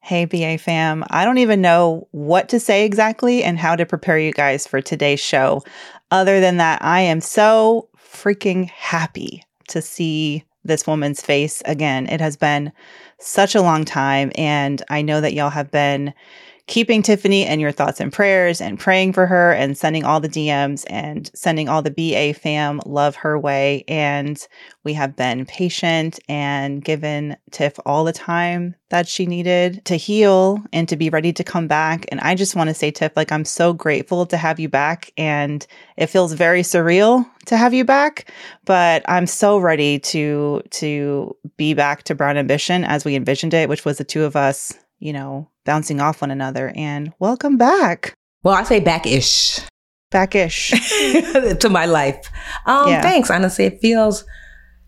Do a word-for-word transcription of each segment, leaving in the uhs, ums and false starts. Hey, B A fam. I don't even know what to say exactly and how to prepare you guys for today's show. Other than that, I am so freaking happy to see this woman's face again. It has been such a long time, and I know that y'all have been keeping Tiffany in your thoughts and prayers and praying for her and sending all the D Ms and sending all the B A fam love her way. And we have been patient and given Tiff all the time that she needed to heal and to be ready to come back. And I just want to say, Tiff, like, I'm so grateful to have you back, and it feels very surreal to have you back, but I'm so ready to, to be back to Brown Ambition as we envisioned it, which was the two of us, you know, bouncing off one another. And welcome back. Well, I say back-ish. Back-ish. To my life. Um, yeah. Thanks. Honestly, it feels,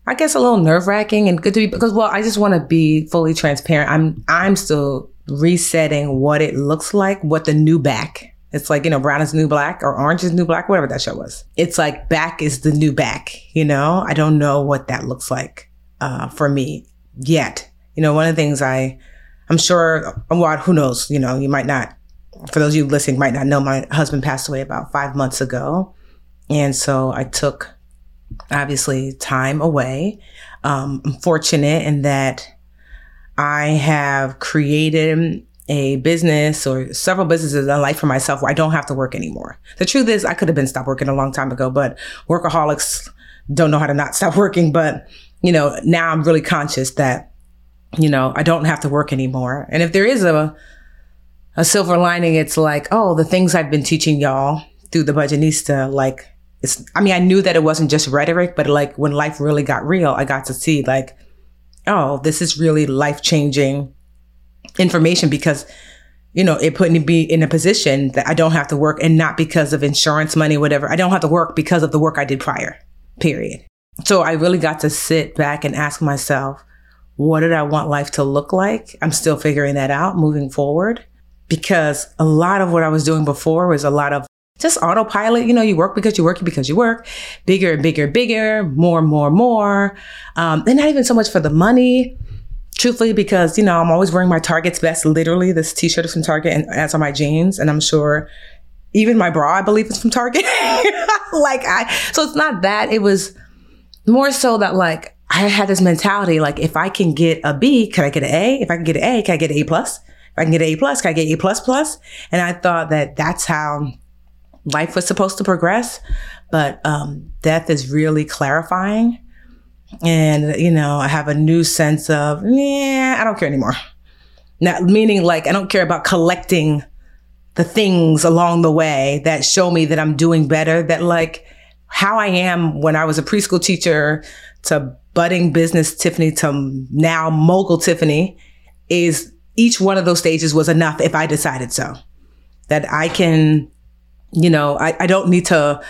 I guess, a little nerve-wracking and good to be, because, well, I just want to be fully transparent. I'm I'm still resetting what it looks like, what the new back. It's like, you know, brown is new black or orange is new black, whatever that show was. It's like back is the new back, you know? I don't know what that looks like uh, for me yet. You know, one of the things I... I'm sure, well, who knows, you know, you might not, for those of you listening, might not know, my husband passed away about five months ago. And so I took, obviously, time away. Um, I'm fortunate in that I have created a business or several businesses in life for myself where I don't have to work anymore. The truth is, I could have been stopped working a long time ago, but workaholics don't know how to not stop working. But, you know, now I'm really conscious that, you know, I don't have to work anymore. And if there is a a silver lining, it's like, oh, the things I've been teaching y'all through the Budgetnista, like, it's, I mean, I knew that it wasn't just rhetoric, but like when life really got real, I got to see like, oh, this is really life-changing information because, you know, it put me in a position that I don't have to work, and not because of insurance money, whatever. I don't have to work because of the work I did prior, period. So I really got to sit back and ask myself, what did I want life to look like? I'm still figuring that out moving forward, because a lot of what I was doing before was a lot of just autopilot. You know, you work because you work because you work. Bigger and bigger, bigger, more, more, more. Um, and not even so much for the money, truthfully, because, you know, I'm always wearing my Target's best. Literally, this T-shirt is from Target, and as are my jeans. And I'm sure even my bra, I believe, is from Target. Like, I, so it's not that. It was more so that, like, I had this mentality, like, if I can get a B, can I get an A? If I can get an A, can I get an A plus? If I can get an A plus, can I get an A plus plus? And I thought that that's how life was supposed to progress. But um, death is really clarifying. And, you know, I have a new sense of, yeah, I don't care anymore. Not, meaning, like, I don't care about collecting the things along the way that show me that I'm doing better, that, like, how I am when I was a preschool teacher to budding business Tiffany to now mogul Tiffany, is each one of those stages was enough if I decided so. That I can, you know, I, I don't need to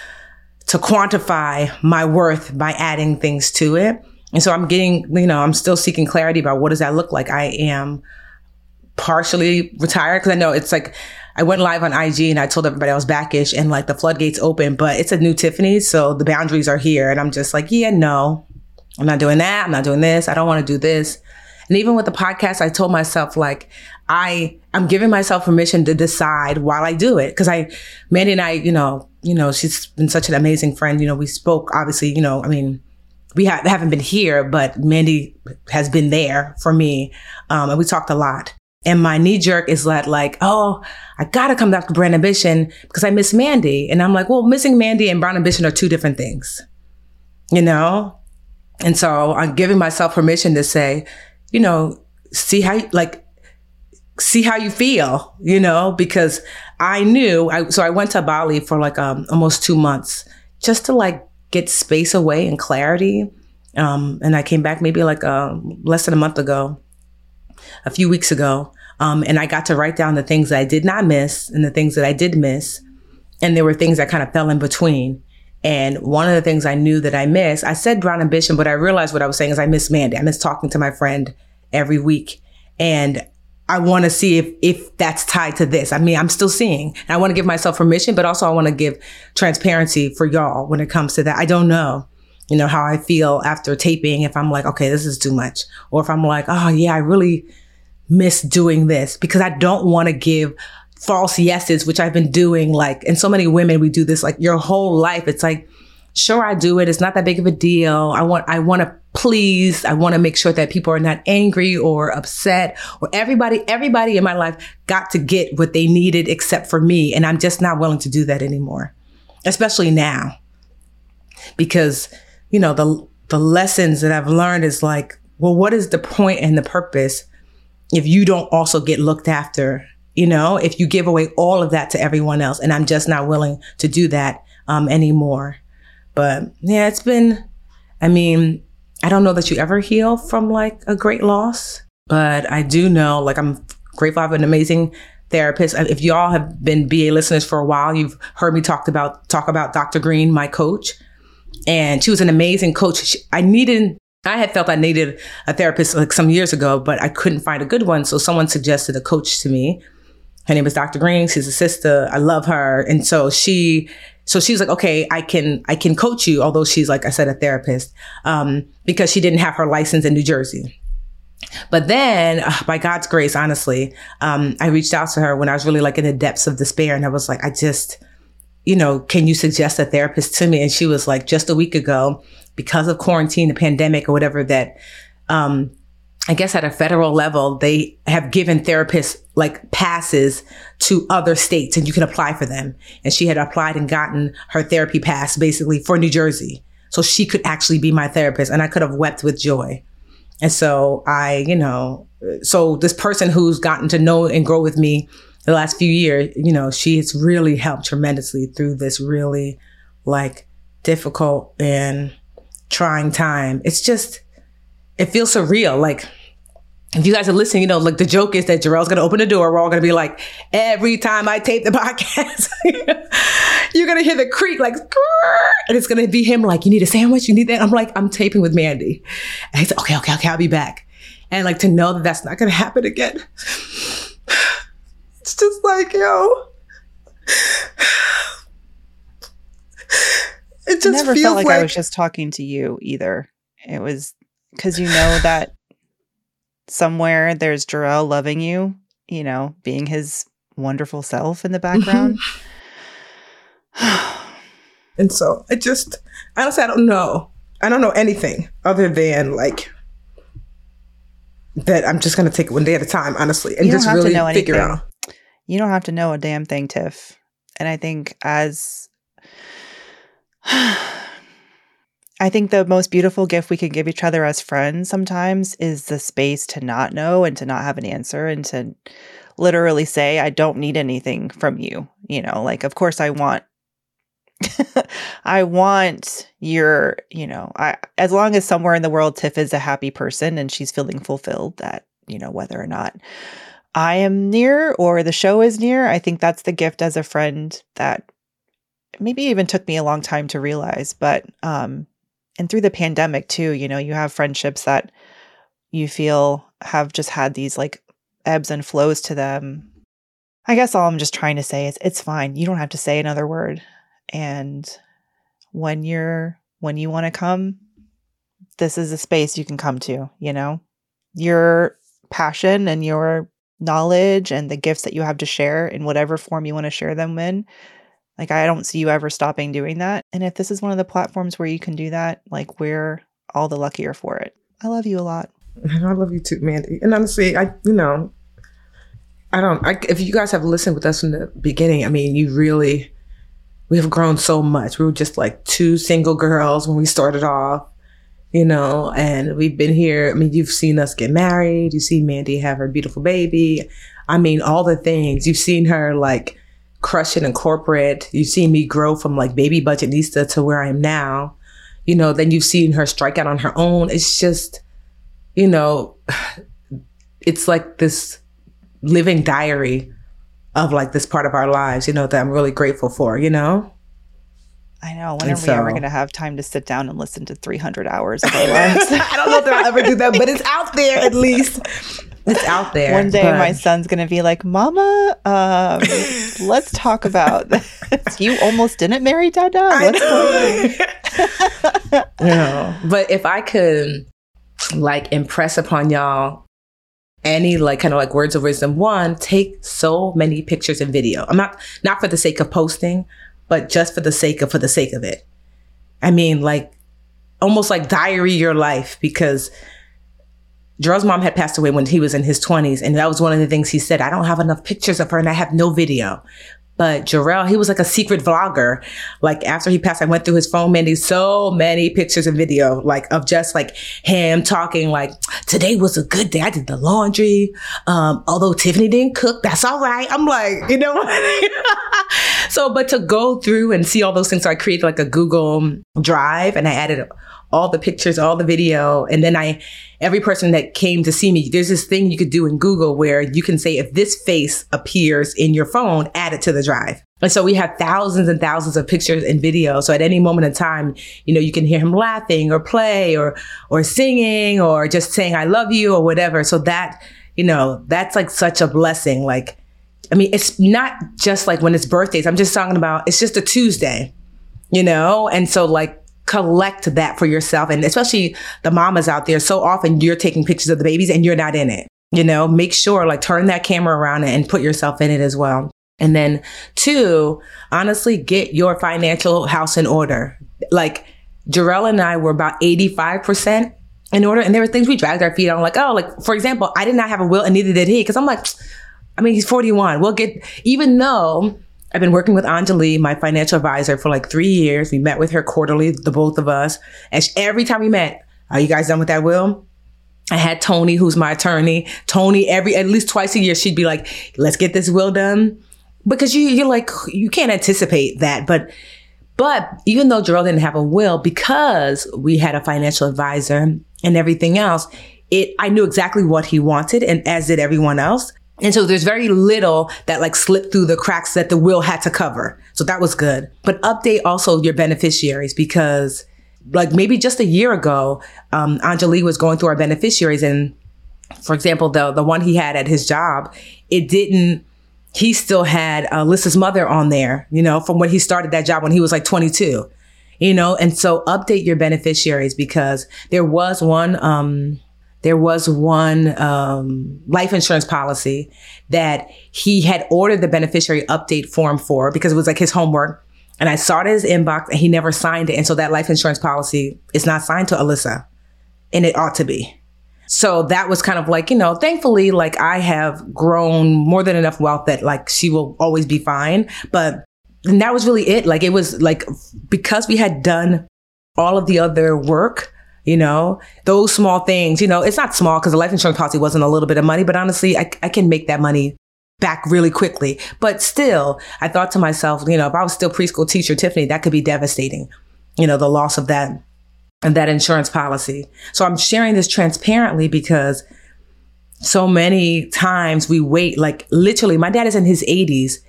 to quantify my worth by adding things to it. And so I'm getting, you know, I'm still seeking clarity about what does that look like. I am partially retired, because I know it's like, I went live on I G and I told everybody I was back-ish, and like the floodgates open, but it's a new Tiffany. So the boundaries are here, and I'm just like, yeah, no, I'm not doing that. I'm not doing this. I don't want to do this. And even with the podcast, I told myself, like, I, I'm giving myself permission to decide while I do it. Cause I, Mandy and I, you know, you know, she's been such an amazing friend. You know, we spoke, obviously, you know, I mean, we ha- haven't been here, but Mandy has been there for me. Um, and we talked a lot. And my knee jerk is that like, oh, I gotta come back to Brown Ambition because I miss Mandy. And I'm like, well, missing Mandy and Brown Ambition are two different things, you know? And so I'm giving myself permission to say, you know, see how, like, see how you feel, you know, because I knew, I, so I went to Bali for like um, almost two months just to like get space away and clarity. Um, and I came back maybe like uh, less than a month ago. a few weeks ago. Um, and I got to write down the things that I did not miss and the things that I did miss. And there were things that kind of fell in between. And one of the things I knew that I missed, I said Brown Ambition, but I realized what I was saying is I miss Mandy. I miss talking to my friend every week. And I want to see if, if that's tied to this. I mean, I'm still seeing, and I want to give myself permission, but also I want to give transparency for y'all when it comes to that. I don't know. You know, how I feel after taping, if I'm like, okay, this is too much. Or if I'm like, oh yeah, I really miss doing this, because I don't want to give false yeses, which I've been doing. Like, and so many women, we do this like your whole life. It's like, sure, I do it. It's not that big of a deal. I want, I want to please. I want to make sure that people are not angry or upset, or everybody, everybody in my life got to get what they needed except for me. And I'm just not willing to do that anymore, especially now, because you know, the the lessons that I've learned is like, well, what is the point and the purpose if you don't also get looked after, you know, if you give away all of that to everyone else? And I'm just not willing to do that um, anymore. But yeah, it's been, I mean, I don't know that you ever heal from like a great loss, but I do know, like, I'm grateful I have an amazing therapist. If y'all have been B A listeners for a while, you've heard me talk about, talk about Doctor Green, my coach. And she was an amazing coach. She, I needed, I had felt I needed a therapist like some years ago, but I couldn't find a good one. So someone suggested a coach to me. Her name is Doctor Green. She's a sister. I love her. And so she, so she was like, okay, I can, I can coach you. Although she's, like I said, a therapist, um, because she didn't have her license in New Jersey. But then uh, by God's grace, honestly, um, I reached out to her when I was really like in the depths of despair. And I was like, I just, you know, can you suggest a therapist to me? And she was like, just a week ago, because of quarantine, the pandemic or whatever, that um, I guess at a federal level, they have given therapists like passes to other states and you can apply for them. And she had applied and gotten her therapy pass basically for New Jersey. So she could actually be my therapist, and I could have wept with joy. And so I, you know, so this person who's gotten to know and grow with me the last few years, you know, she has really helped tremendously through this really like difficult and trying time. It's just, it feels surreal. Like, if you guys are listening, you know, like the joke is that Jarrell's going to open the door. We're all going to be like, every time I tape the podcast, you're going to hear the creak, like, and it's going to be him like, you need a sandwich, you need that. I'm like, I'm taping with Mandy. And he's like, okay, okay, okay, I'll be back. And like, to know that that's not going to happen again. It's just like, yo, it just I never feels felt like, like I was just talking to you either. It was because, you know, that somewhere there's Jarrell loving you, you know, being his wonderful self in the background. And so I just, honestly, I don't know. I don't know anything other than like that. I'm just going to take it one day at a time, honestly, and just really figure out. You don't have to know a damn thing, Tiff. And I think as, I think the most beautiful gift we can give each other as friends sometimes is the space to not know and to not have an answer and to literally say, I don't need anything from you. You know, like, of course I want, I want your, you know, I, as long as somewhere in the world, Tiff is a happy person and she's feeling fulfilled that, you know, whether or not I am near or the show is near, I think that's the gift as a friend that maybe even took me a long time to realize. But, um, and through the pandemic too, you know, you have friendships that you feel have just had these like ebbs and flows to them. I guess all I'm just trying to say is it's fine. You don't have to say another word. And when you're, when you want to come, this is a space you can come to, you know, your passion and your knowledge and the gifts that you have to share in whatever form you want to share them in. Like, I don't see you ever stopping doing that. And if this is one of the platforms where you can do that, like, we're all the luckier for it. I love you a lot. I love you too, Mandy. And honestly, I, you know, I don't, I, if you guys have listened with us from the beginning, I mean, you really, we have grown so much. We were just like two single girls when we started off, you know, and we've been here. I mean, you've seen us get married. You see Mandy have her beautiful baby. I mean, all the things. You've seen her like crush it in corporate. You've seen me grow from like baby Budgetnista to where I am now. You know, then you've seen her strike out on her own. It's just, you know, it's like this living diary of like this part of our lives, you know, that I'm really grateful for, you know? I know. When are so, we ever going to have time to sit down and listen to three hundred hours of our lives? I don't know if I'll ever do that, but it's out there at least. It's out there. One day but... my son's going to be like, Mama, um, let's talk about this. You almost didn't marry Dada. What's going on? No. But if I could like impress upon y'all any like kind of like words of wisdom, one, take so many pictures and video. I'm not not for the sake of posting, but just for the sake of for the sake of it. I mean, like almost like diary your life, because Jarrell's mom had passed away when he was in his twenties, and that was one of the things he said, I don't have enough pictures of her and I have no video. But Jarrell, he was like a secret vlogger. Like after he passed, I went through his phone, Mandy, so many pictures and video, like of just like him talking like, today was a good day. I did the laundry. Um, although Tiffany didn't cook, that's all right. I'm like, you know what? So, but to go through and see all those things, so I created like a Google Drive and I added all the pictures, all the video. And then I, every person that came to see me, there's this thing you could do in Google where you can say, if this face appears in your phone, add it to the drive. And so we have thousands and thousands of pictures and videos. So at any moment in time, you know, you can hear him laughing or play or, or singing or just saying, I love you or whatever. So that, you know, that's like such a blessing. Like, I mean, it's not just like when it's birthdays, I'm just talking about, it's just a Tuesday, you know? And so like, collect that for yourself. And especially the mamas out there, so often you're taking pictures of the babies and you're not in it, you know, make sure like turn that camera around and put yourself in it as well. And then two, honestly, get your financial house in order. Like Jarrell and I were about eighty-five percent in order. And there were things we dragged our feet on, like, oh, like for example, I did not have a will and neither did he. Cause I'm like, I mean, he's forty-one. We'll get, even though I've been working with Anjali, my financial advisor, for like three years. We met with her quarterly, the both of us. And she, every time we met, are you guys done with that will? I had Tony, who's my attorney. Tony, every at least twice a year, she'd be like, let's get this will done. Because you, you're like, you can't anticipate that. But but even though Jarrell didn't have a will, because we had a financial advisor and everything else, it I knew exactly what he wanted, and as did everyone else. And so there's very little that like slipped through the cracks that the will had to cover. So that was good. But update also your beneficiaries, because like maybe just a year ago, um, Anjali was going through our beneficiaries. And for example, the, the one he had at his job, it didn't, he still had uh, Alyssa's mother on there, you know, from when he started that job when he was like twenty-two, you know. And so update your beneficiaries, because there was one, um, There was one um, life insurance policy that he had ordered the beneficiary update form for, because it was like his homework. And I saw it in his inbox and he never signed it. And so that life insurance policy is not signed to Alyssa, and it ought to be. So that was kind of like, you know, thankfully, like I have grown more than enough wealth that like she will always be fine. But and that was really it. Like it was like, because we had done all of the other work, you know, those small things, you know, it's not small because the life insurance policy wasn't a little bit of money, but honestly, I, I can make that money back really quickly. But still, I thought to myself, you know, if I was still preschool teacher Tiffany, that could be devastating, you know, the loss of that and that insurance policy. So I'm sharing this transparently because so many times we wait, like literally my dad is in his eighties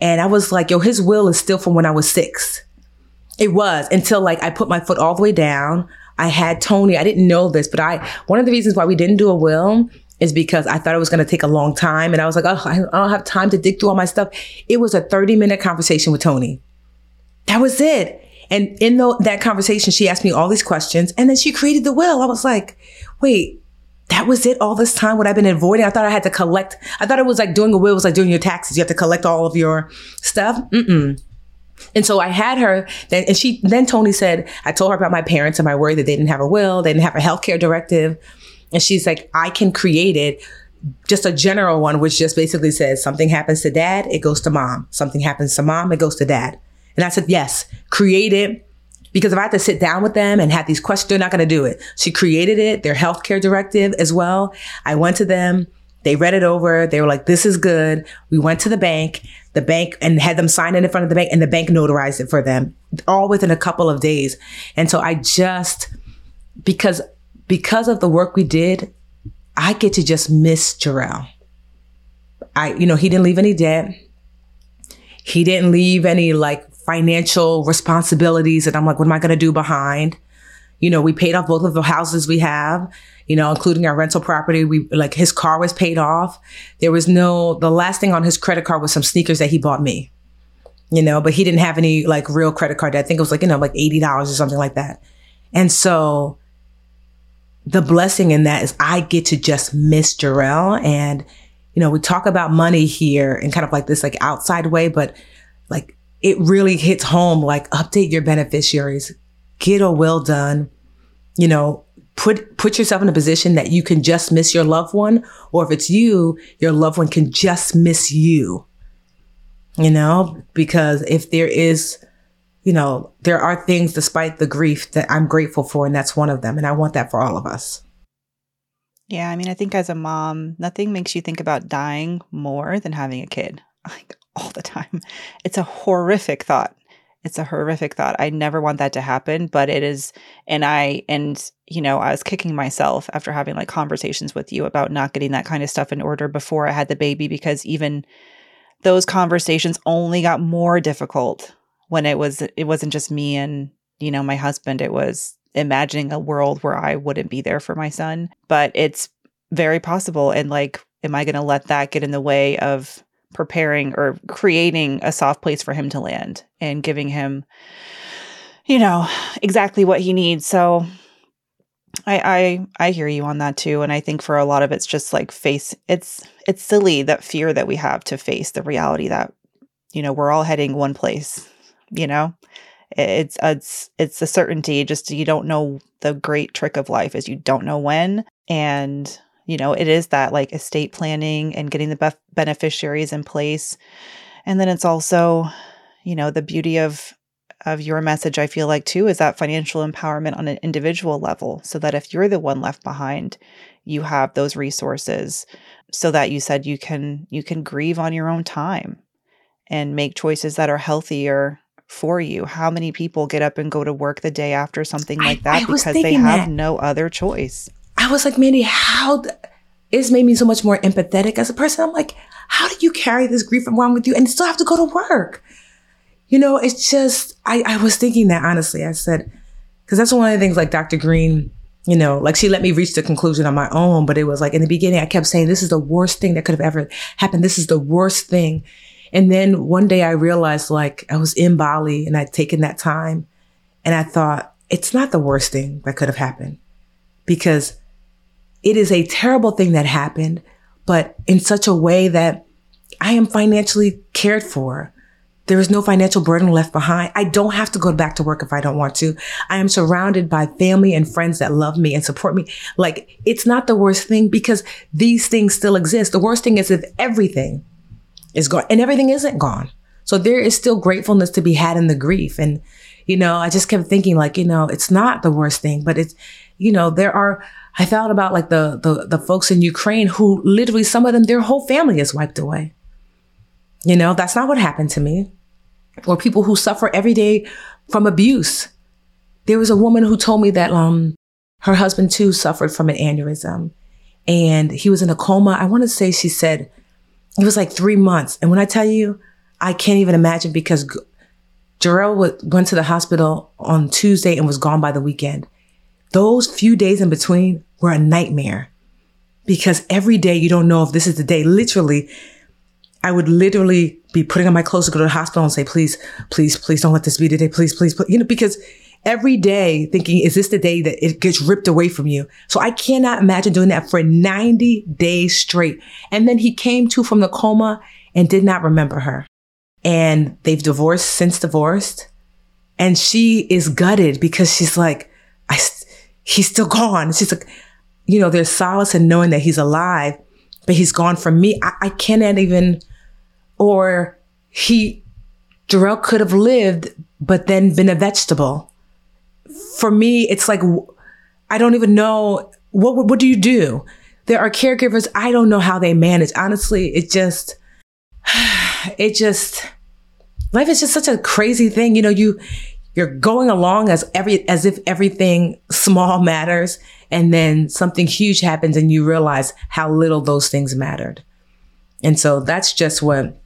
and I was like, yo, his will is still from when I was six. It was until like I put my foot all the way down. I had Tony, I didn't know this, but I, one of the reasons why we didn't do a will is because I thought it was going to take a long time. And I was like, oh, I don't have time to dig through all my stuff. It was a thirty minute conversation with Tony. That was it. And in the, that conversation, she asked me all these questions and then she created the will. I was like, wait, that was it all this time? What I've been avoiding? I thought I had to collect. I thought it was like doing a will was like doing your taxes. You have to collect all of your stuff. Mm-mm. And so I had her then, and she, then Tony said, I told her about my parents and my worry that they didn't have a will. They didn't have a healthcare directive. And she's like, I can create it. just a general one, which just basically says something happens to dad, it goes to mom. Something happens to mom, it goes to dad. And I said, yes, create it. Because if I had to sit down with them and have these questions, they're not going to do it. She created it, their healthcare directive as well. I went to them. They read it over. They were like, this is good. We went to the bank, the bank and had them sign it in front of the bank, and the bank notarized it for them, all within a couple of days. And so I just, because because of the work we did, I get to just miss Jarrell. I, you know, he didn't leave any debt. He didn't leave any like financial responsibilities. And I'm like, what am I going to do behind? You know, we paid off both of the houses we have, you know, including our rental property. We like his car was paid off. There was no, the last thing on his credit card was some sneakers that he bought me, you know, but he didn't have any like real credit card debt. I think it was like, you know, like eighty dollars or something like that. And so the blessing in that is I get to just miss Jarrell. And, you know, we talk about money here in kind of like this like outside way, but like it really hits home, like update your beneficiaries, get a will done, you know, put put yourself in a position that you can just miss your loved one, or if it's you, your loved one can just miss you, you know, because if there is, you know, there are things despite the grief that I'm grateful for, and that's one of them. And I want that for all of us. Yeah. I mean, I think as a mom, nothing makes you think about dying more than having a kid, like all the time. It's a horrific thought. It's a horrific thought. I never want that to happen, but it is. And I, and you know, I was kicking myself after having like conversations with you about not getting that kind of stuff in order before I had the baby, because even those conversations only got more difficult. When it was, it wasn't just me and, you know, my husband, it was imagining a world where I wouldn't be there for my son, but it's very possible. And like, am I going to let that get in the way of preparing or creating a soft place for him to land and giving him, you know, exactly what he needs? So I, I, I hear you on that too. And I think for a lot of it's just like face, it's, it's silly that fear that we have to face the reality that, you know, we're all heading one place. You know, it's, it's, it's a certainty. Just, you don't know, the great trick of life is you don't know when. And, you know, it is that like estate planning and getting the bef- beneficiaries in place. And then it's also, you know, the beauty of, of your message, I feel like too, is that financial empowerment on an individual level, so that if you're the one left behind, you have those resources so that you said you can, you can grieve on your own time and make choices that are healthier for you. How many people get up and go to work the day after something like that I, I because they have that. No other choice? I was like, Mandy, how th- it's made me so much more empathetic as a person. I'm like, how do you carry this grief around with you and still have to go to work? You know, it's just, I, I was thinking that, honestly. I said, because that's one of the things like Doctor Green, you know, like she let me reach the conclusion on my own, but it was like in the beginning, I kept saying, this is the worst thing that could have ever happened. This is the worst thing. And then one day I realized, like, I was in Bali and I'd taken that time and I thought, it's not the worst thing that could have happened, because it is a terrible thing that happened, but in such a way that I am financially cared for. There is no financial burden left behind. I don't have to go back to work if I don't want to. I am surrounded by family and friends that love me and support me. Like, it's not the worst thing, because these things still exist. The worst thing is if everything is gone, and everything isn't gone. So there is still gratefulness to be had in the grief. And, you know, I just kept thinking, like, you know, it's not the worst thing, but it's, you know, there are, I thought about like the, the, the folks in Ukraine who literally, some of them, their whole family is wiped away. You know, that's not what happened to me. Or people who suffer every day from abuse. There was a woman who told me that, um, her husband too suffered from an aneurysm and he was in a coma. I want to say she said, it was like three months. And when I tell you, I can't even imagine, because G- Jarrell w- went to the hospital on Tuesday and was gone by the weekend. Those few days in between were a nightmare, because every day you don't know if this is the day. Literally, I would literally be putting on my clothes to go to the hospital and say, please, please, please don't let this be today. Please, please, please. You know, because every day thinking, is this the day that it gets ripped away from you? So I cannot imagine doing that for ninety days straight. And then he came to from the coma and did not remember her. And they've divorced, since divorced. And she is gutted, because she's like, I, he's still gone. She's like, you know, there's solace in knowing that he's alive, but he's gone from me. I, I cannot even, or he, Jarrell could have lived, but then been a vegetable. For me, it's like, I don't even know, what, what do you do? There are caregivers, I don't know how they manage. Honestly, it just, it just, life is just such a crazy thing. You know, you, you're going along as every, as if everything small matters. And then something huge happens and you realize how little those things mattered. And so that's just what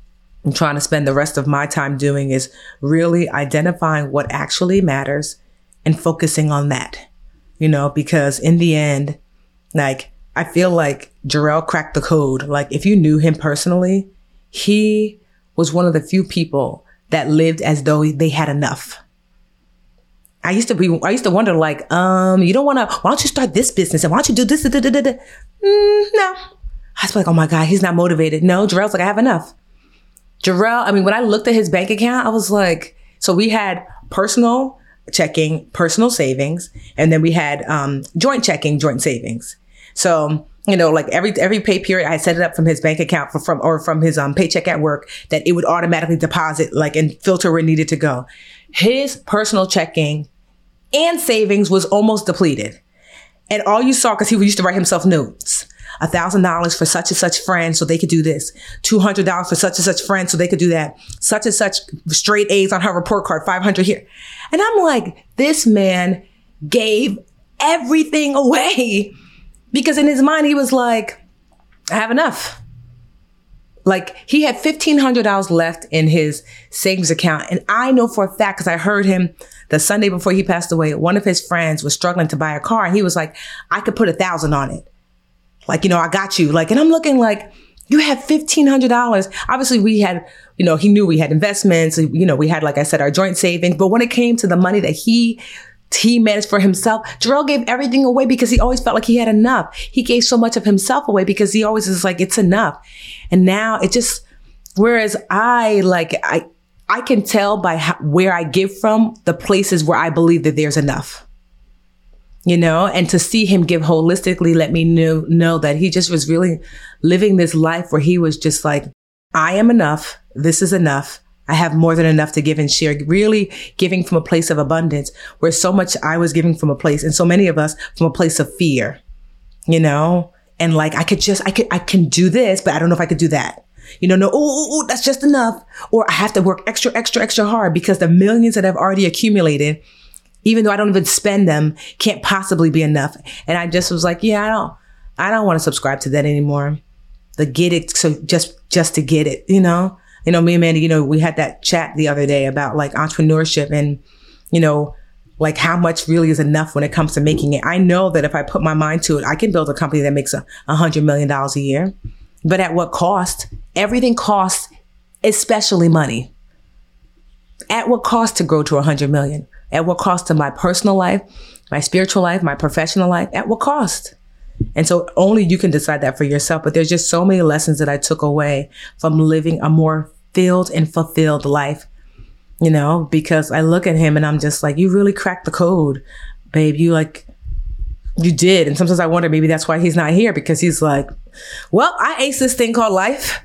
I'm trying to spend the rest of my time doing, is really identifying what actually matters and focusing on that, you know, because in the end, like, I feel like Jarrell cracked the code. Like, if you knew him personally, he was one of the few people that lived as though they had enough. I used to be, I used to wonder, like, um, you don't want to, why don't you start this business? And why don't you do this? Da, da, da, da. Mm, no. I was like, oh my God, he's not motivated. No, Jarrell's like, I have enough. Jarrell, I mean, when I looked at his bank account, I was like, so we had personal checking, personal savings, and then we had um, joint checking, joint savings. So, you know, like every every pay period, I set it up from his bank account for, from or from his um, paycheck at work, that it would automatically deposit, like, and filter where it needed to go. His personal checking and savings was almost depleted. And all you saw, because he used to write himself notes, one thousand dollars for such and such friend so they could do this, two hundred dollars for such and such friend so they could do that, such and such straight A's on her report card, five hundred here. And I'm like, this man gave everything away, because in his mind, he was like, I have enough. Like, he had fifteen hundred dollars left in his savings account. And I know for a fact, because I heard him the Sunday before he passed away, one of his friends was struggling to buy a car. And he was like, I could put a thousand on it. Like, you know, I got you. Like, and I'm looking like, you have fifteen hundred dollars. Obviously, we had, you know, he knew we had investments. You know, we had, like I said, our joint savings. But when it came to the money that he... he managed for himself, Jarrell gave everything away because he always felt like he had enough. He gave so much of himself away because he always is like, it's enough. And now it just, whereas I like, I, I can tell by how, where I give from, the places where I believe that there's enough, you know, and to see him give holistically, let me know, know that he just was really living this life where he was just like, I am enough. This is enough. I have more than enough to give and share, really giving from a place of abundance, where so much I was giving from a place, and so many of us from a place of fear, you know, and like, I could just, I could, I can do this, but I don't know if I could do that. You know, no, oh, that's just enough. Or I have to work extra, extra, extra hard because the millions that I've already accumulated, even though I don't even spend them, can't possibly be enough. And I just was like, yeah, I don't, I don't want to subscribe to that anymore. The get it. So just, just to get it, you know. You know, me and Mandy, you know, we had that chat the other day about like entrepreneurship and, you know, like how much really is enough when it comes to making it. I know that if I put my mind to it, I can build a company that makes a one hundred million dollars a year. But at what cost? Everything costs, especially money. At what cost to grow to one hundred million? At what cost to my personal life, my spiritual life, my professional life? At what cost? And so only you can decide that for yourself. But there's just so many lessons that I took away from living a more filled and fulfilled life, you know, because I look at him and I'm just like, you really cracked the code, babe. You like, you did. And sometimes I wonder, maybe that's why he's not here, because he's like, well, I aced this thing called life.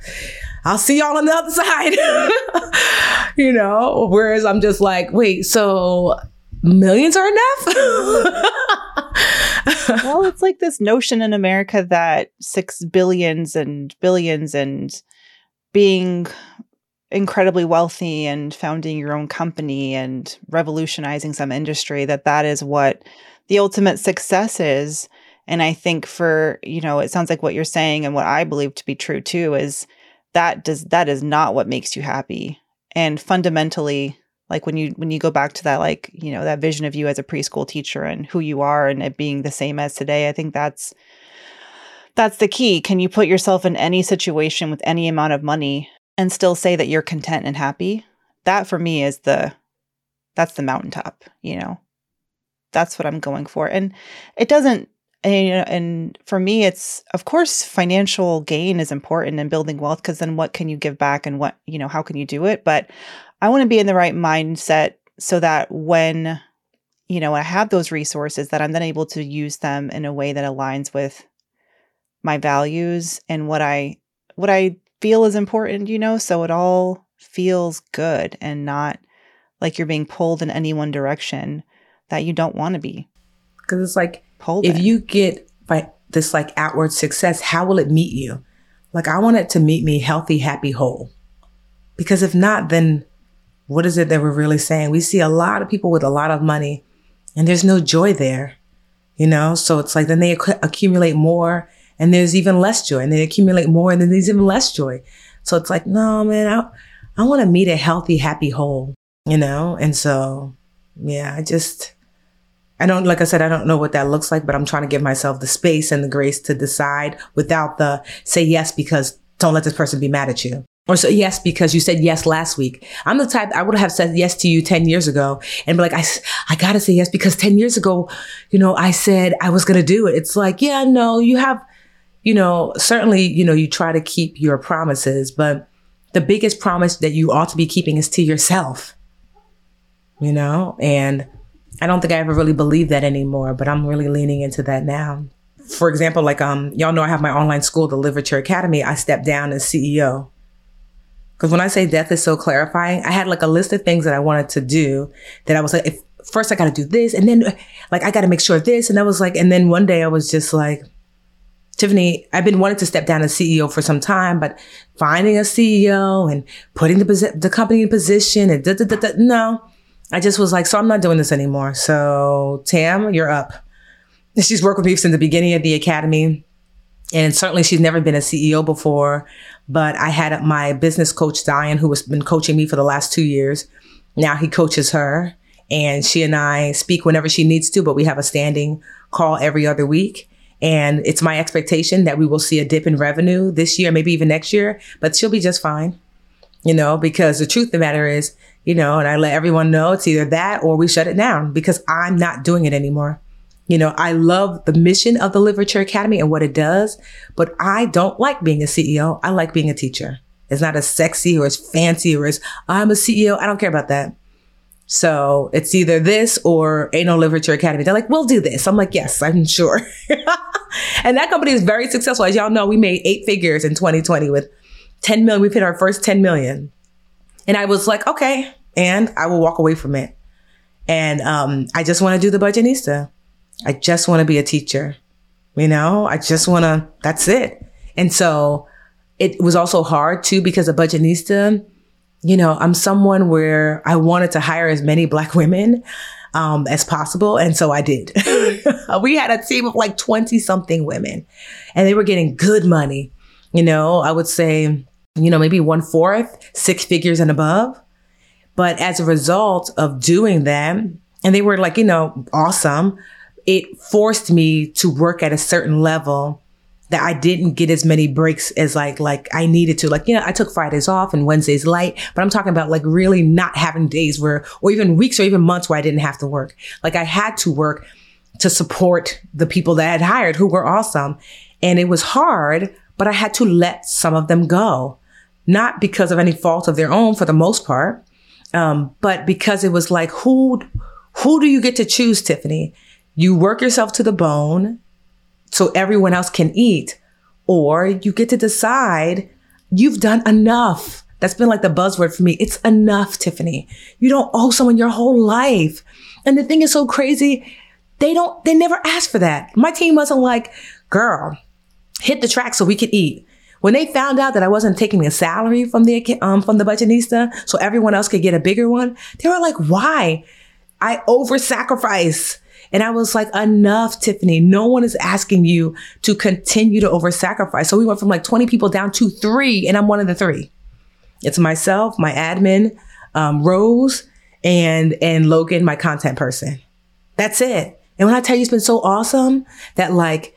I'll see y'all on the other side, you know, whereas I'm just like, wait, so millions are enough? Well, it's like this notion in America that six billions and billions and being incredibly wealthy and founding your own company and revolutionizing some industry, that that is what the ultimate success is. And I think for, you know, it sounds like what you're saying, and what I believe to be true too, is that does that is not what makes you happy. And fundamentally, like when you when you go back to that, like, you know, that vision of you as a preschool teacher and who you are and it being the same as today, I think that's that's the key. Can you put yourself in any situation with any amount of money and still say that you're content and happy? That for me is the that's the mountaintop, you know. That's what I'm going for. And it doesn't and, and for me, it's, of course, financial gain is important in building wealth, because then what can you give back and what, you know, how can you do it? But I want to be in the right mindset so that when, you know, I have those resources, that I'm then able to use them in a way that aligns with my values and what I what I feel is important, you know, so it all feels good and not like you're being pulled in any one direction that you don't want to be. Because it's like, pulled if in. You get by this like outward success, how will it meet you? Like, I want it to meet me healthy, happy, whole. Because if not, then what is it that we're really saying? We see a lot of people with a lot of money and there's no joy there, you know? So it's like, then they ac- accumulate more and there's even less joy, and they accumulate more and then there's even less joy. So it's like, no, man, I, I want to meet a healthy, happy, whole, you know? And so, yeah, I just, I don't, like I said, I don't know what that looks like, but I'm trying to give myself the space and the grace to decide without the say yes, because don't let this person be mad at you. Or so yes, because you said yes last week. I'm the type, I would have said yes to you ten years ago and be like, I, I got to say yes because ten years ago, you know, I said I was going to do it. It's like, yeah, no, you have, you know, certainly, you know, you try to keep your promises, but the biggest promise that you ought to be keeping is to yourself, you know, and I don't think I ever really believed that anymore, but I'm really leaning into that now. For example, like, um, y'all know I have my online school, the Literature Academy. I stepped down as C E O. Because when I say death is so clarifying, I had like a list of things that I wanted to do that I was like, if, first I got to do this and then like, I got to make sure of this. And I was like, and then one day I was just like, Tiffany, I've been wanting to step down as C E O for some time, but finding a C E O and putting the, posi- the company in position and da, da, da, da, no, I just was like, so I'm not doing this anymore. So Tam, you're up. She's worked with me since the beginning of the academy. And certainly she's never been a C E O before, but I had my business coach, Diane, who has been coaching me for the last two years. Now he coaches her, and she and I speak whenever she needs to, but we have a standing call every other week. And it's my expectation that we will see a dip in revenue this year, maybe even next year, but she'll be just fine, you know, because the truth of the matter is, you know, and I let everyone know it's either that or we shut it down because I'm not doing it anymore. You know, I love the mission of the Literature Academy and what it does, but I don't like being a C E O. I like being a teacher. It's not as sexy or as fancy or as I'm a C E O. I don't care about that. So it's either this or ain't no Literature Academy. They're like, we'll do this. I'm like, yes, I'm sure. And that company is very successful. As y'all know, we made eight figures in twenty twenty with ten million. We've hit our first ten million. And I was like, okay, and I will walk away from it. And um, I just want to do the Budgetnista. I just want to be a teacher, you know, I just want to, that's it. And so it was also hard too, because a Budgetnista, you know, I'm someone where I wanted to hire as many Black women um, as possible. And so I did. We had a team of like twenty something women and they were getting good money. You know, I would say, you know, maybe one fourth, six figures and above. But as a result of doing that, and they were like, you know, awesome. It forced me to work at a certain level that I didn't get as many breaks as like, like I needed to. Like, you know, I took Fridays off and Wednesdays light, but I'm talking about like really not having days where, or even weeks or even months where I didn't have to work. Like I had to work to support the people that I had hired who were awesome. And it was hard, but I had to let some of them go, not because of any fault of their own for the most part. Um, but because it was like, who, who do you get to choose, Tiffany? You work yourself to the bone so everyone else can eat, or you get to decide you've done enough. That's been like the buzzword for me. It's enough, Tiffany. You don't owe someone your whole life. And the thing is so crazy. They don't, they never asked for that. My team wasn't like, girl, hit the track so we could eat. When they found out that I wasn't taking a salary from the, um, from the Budgetnista so everyone else could get a bigger one, they were like, why? I over sacrifice. And I was like, enough, Tiffany. No one is asking you to continue to over-sacrifice. So we went from like twenty people down to three, and I'm one of the three. It's myself, my admin, um, Rose, and and Logan, my content person. That's it. And when I tell you it's been so awesome that like,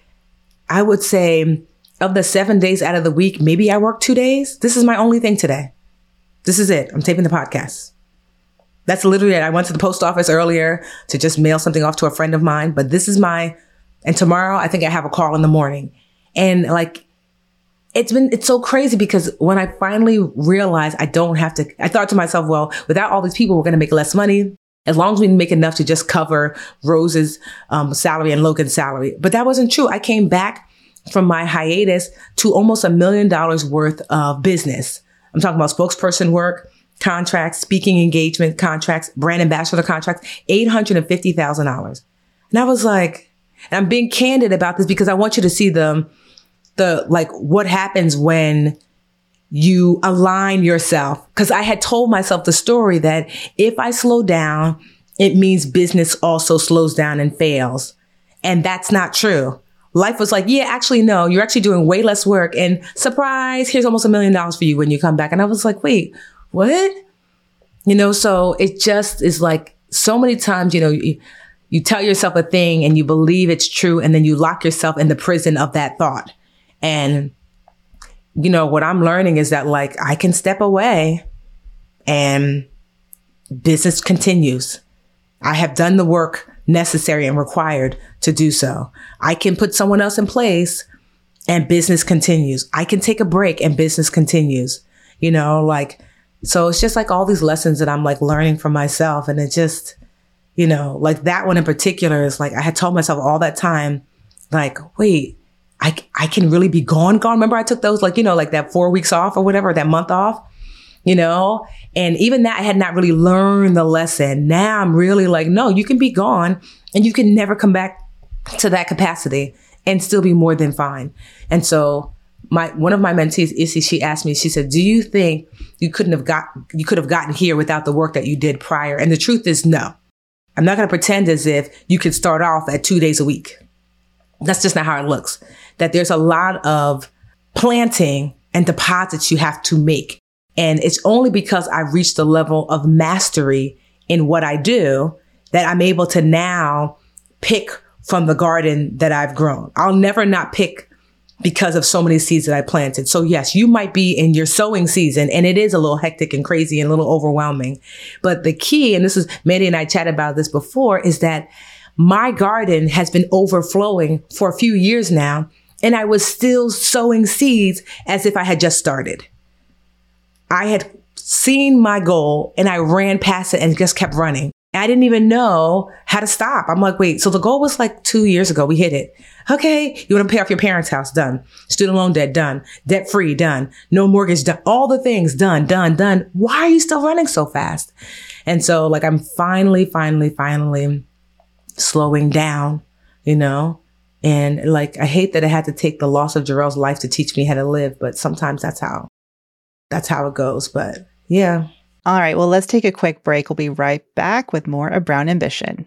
I would say of the seven days out of the week, maybe I work two days. This is my only thing today. This is it. I'm taping the podcast. That's literally it. I went to the post office earlier to just mail something off to a friend of mine. But this is my, and tomorrow I think I have a call in the morning. And like, it's been, it's so crazy because when I finally realized I don't have to, I thought to myself, well, without all these people, we're going to make less money. As long as we make enough to just cover Rose's um, salary and Logan's salary. But that wasn't true. I came back from my hiatus to almost a million dollars worth of business. I'm talking about spokesperson work, contracts, speaking engagement contracts, brand ambassador contracts, eight hundred fifty thousand dollars. And I was like, and I'm being candid about this because I want you to see the, the like what happens when you align yourself. Because I had told myself the story that if I slow down, it means business also slows down and fails. And that's not true. Life was like, yeah, actually, no, you're actually doing way less work. And surprise, here's almost a million dollars for you when you come back. And I was like, wait, what? You know, so it just is like so many times, you know, you, you tell yourself a thing and you believe it's true. And then you lock yourself in the prison of that thought. And, you know, what I'm learning is that like I can step away and business continues. I have done the work necessary and required to do so. I can put someone else in place and business continues. I can take a break and business continues, you know, like, so it's just like all these lessons that I'm like learning for myself. And it just, you know, like that one in particular is like, I had told myself all that time, like, wait, I, I can really be gone, gone. Remember I took those, like, you know, like that four weeks off or whatever, that month off. You know, and even that I had not really learned the lesson. Now I'm really like, no, you can be gone and you can never come back to that capacity and still be more than fine. And so my one of my mentees, Issy, she asked me, she said, do you think you couldn't have got you could have gotten here without the work that you did prior? And the truth is, no, I'm not going to pretend as if you could start off at two days a week. That's just not how it looks, that there's a lot of planting and deposits you have to make. And it's only because I've reached the level of mastery in what I do that I'm able to now pick from the garden that I've grown. I'll never not pick because of so many seeds that I planted. So yes, you might be in your sowing season and it is a little hectic and crazy and a little overwhelming. But the key, and this is Mandy and I chatted about this before, is that my garden has been overflowing for a few years now. And I was still sowing seeds as if I had just started. I had seen my goal and I ran past it and just kept running. I didn't even know how to stop. I'm like, wait, so the goal was like two years ago. We hit it. Okay. You want to pay off your parents' house? Done. Student loan debt? Done. Debt free? Done. No mortgage? Done. All the things done, done, done. Why are you still running so fast? And so like, I'm finally, finally, finally slowing down, you know, and like, I hate that I had to take the loss of Jarrell's life to teach me how to live, but sometimes that's how. That's how it goes. But yeah. All right. Well, let's take a quick break. We'll be right back with more of Brown Ambition.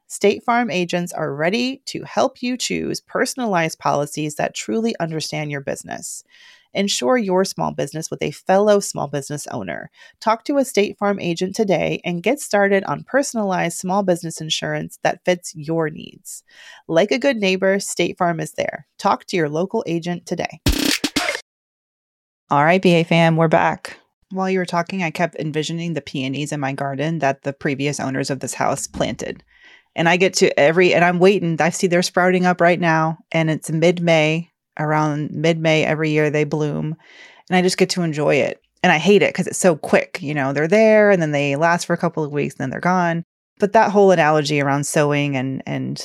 State Farm agents are ready to help you choose personalized policies that truly understand your business. Insure your small business with a fellow small business owner. Talk to a State Farm agent today and get started on personalized small business insurance that fits your needs. Like a good neighbor, State Farm is there. Talk to your local agent today. All right, B A fam, we're back. While you were talking, I kept envisioning the peonies in my garden that the previous owners of this house planted. And I get to every, and I'm waiting. I see they're sprouting up right now, and it's mid-May. Around mid-May every year they bloom, and I just get to enjoy it. And I hate it because it's so quick, you know, they're there and then they last for a couple of weeks and then they're gone. But that whole analogy around sowing and and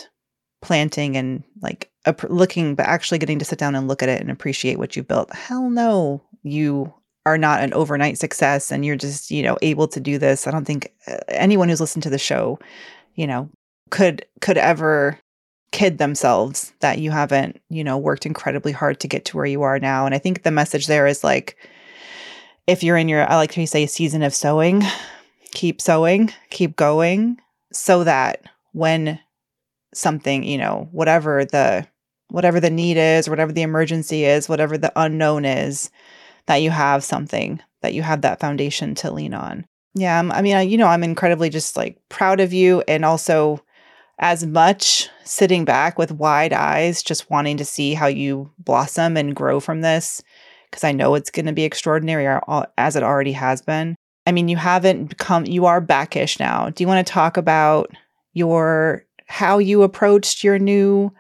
planting and like ap- looking, but actually getting to sit down and look at it and appreciate what you built. Hell no, you are not an overnight success and you're just, you know, able to do this. I don't think anyone who's listened to the show, you know, could could ever kid themselves that you haven't, you know, worked incredibly hard to get to where you are now. And I think the message there is like, if you're in your, I like to say, season of sowing, keep sowing, keep going, so that when something, you know, whatever the, whatever the need is, whatever the emergency is, whatever the unknown is, that you have something, that you have that foundation to lean on. Yeah. I mean, I, you know, I'm incredibly just like proud of you. And also as much sitting back with wide eyes, just wanting to see how you blossom and grow from this, because I know it's going to be extraordinary as it already has been. I mean, you haven't become, you are backish now. Do you want to talk about your, how you approached your new,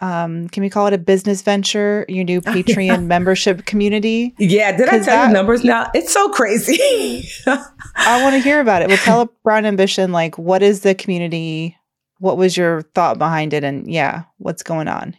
um, can we call it a business venture, your new Patreon oh, yeah. membership community? Yeah. Did I tell that, you numbers now? It's so crazy. I want to hear about it. We'll tell Brown Ambition, like, what is the community? What was your thought behind it? And yeah, what's going on?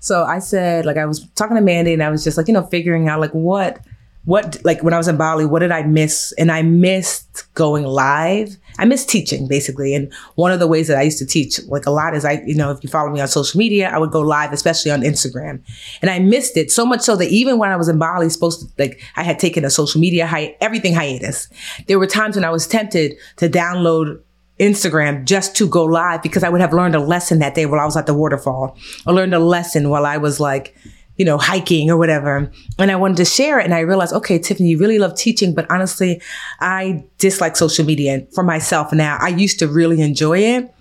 So I said, like, I was talking to Mandy and I was just like, you know, figuring out like what, what, like when I was in Bali, what did I miss? And I missed going live. I missed teaching basically. And one of the ways that I used to teach like a lot is I, you know, if you follow me on social media, I would go live, especially on Instagram. And I missed it so much so that even when I was in Bali, supposed to, like I had taken a social media, hi- everything hiatus. There were times when I was tempted to download Instagram just to go live because I would have learned a lesson that day while I was at the waterfall. I learned a lesson while I was like, you know, hiking or whatever. And I wanted to share it. And I realized, okay, Tiffany, you really love teaching, but honestly, I dislike social media for myself now. I used to really enjoy it,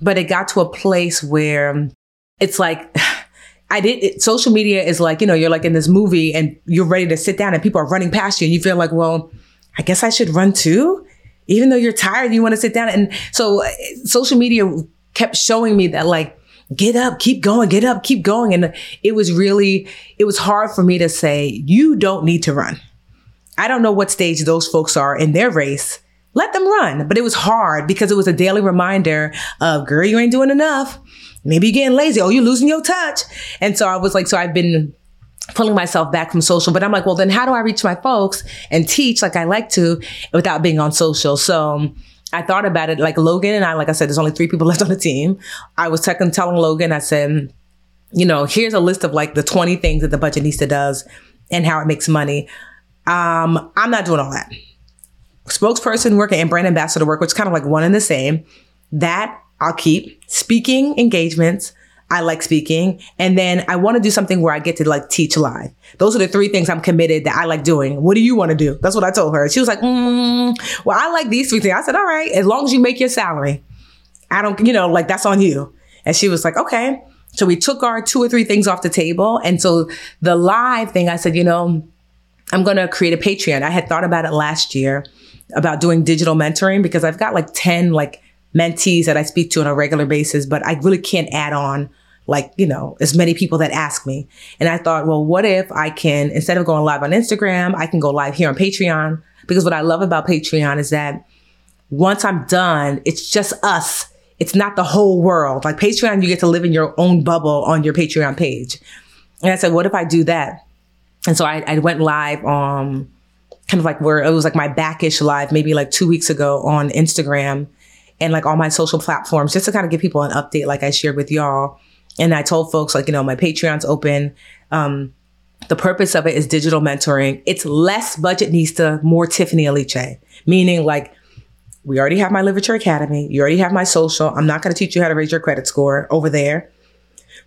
but it got to a place where it's like, I did it, social media is like, you know, you're like in this movie and you're ready to sit down and people are running past you and you feel like, well, I guess I should run too. Even though you're tired, you want to sit down. And so uh, social media kept showing me that like, get up, keep going, get up, keep going. And it was really, it was hard for me to say, you don't need to run. I don't know what stage those folks are in their race. Let them run. But it was hard because it was a daily reminder of, girl, you ain't doing enough. Maybe you're getting lazy. Oh, you're losing your touch. And so I was like, so I've been pulling myself back from social, but I'm like, well, then how do I reach my folks and teach like I like to without being on social? So I thought about it, like Logan and I, like I said, there's only three people left on the team. I was telling Logan, I said, you know, here's a list of like the twenty things that the Budgetnista does and how it makes money. Um, I'm not doing all that. Spokesperson work and brand ambassador work, which is kind of like one and the same. That I'll keep. Speaking engagements, I like speaking. And then I want to do something where I get to like teach live. Those are the three things I'm committed that I like doing. What do you want to do? That's what I told her. She was like, mm, well, I like these three things. I said, all right, as long as you make your salary, I don't, you know, like that's on you. And she was like, okay. So we took our two or three things off the table. And so the live thing, I said, you know, I'm going to create a Patreon. I had thought about it last year about doing digital mentoring because I've got like ten, like, mentees that I speak to on a regular basis, but I really can't add on like, you know, as many people that ask me. And I thought, well, what if I can, instead of going live on Instagram, I can go live here on Patreon, because what I love about Patreon is that once I'm done, it's just us. It's not the whole world. Like Patreon, you get to live in your own bubble on your Patreon page. And I said, what if I do that? And so I, I went live on um, kind of like where it was like my backish live, maybe like two weeks ago on Instagram, and like all my social platforms, just to kind of give people an update like I shared with y'all. And I told folks like, you know, my Patreon's open. Um, the purpose of it is digital mentoring. It's less Budgetnista, more Tiffany Aliche, meaning like we already have my Literature Academy. You already have my social. I'm not going to teach you how to raise your credit score over there.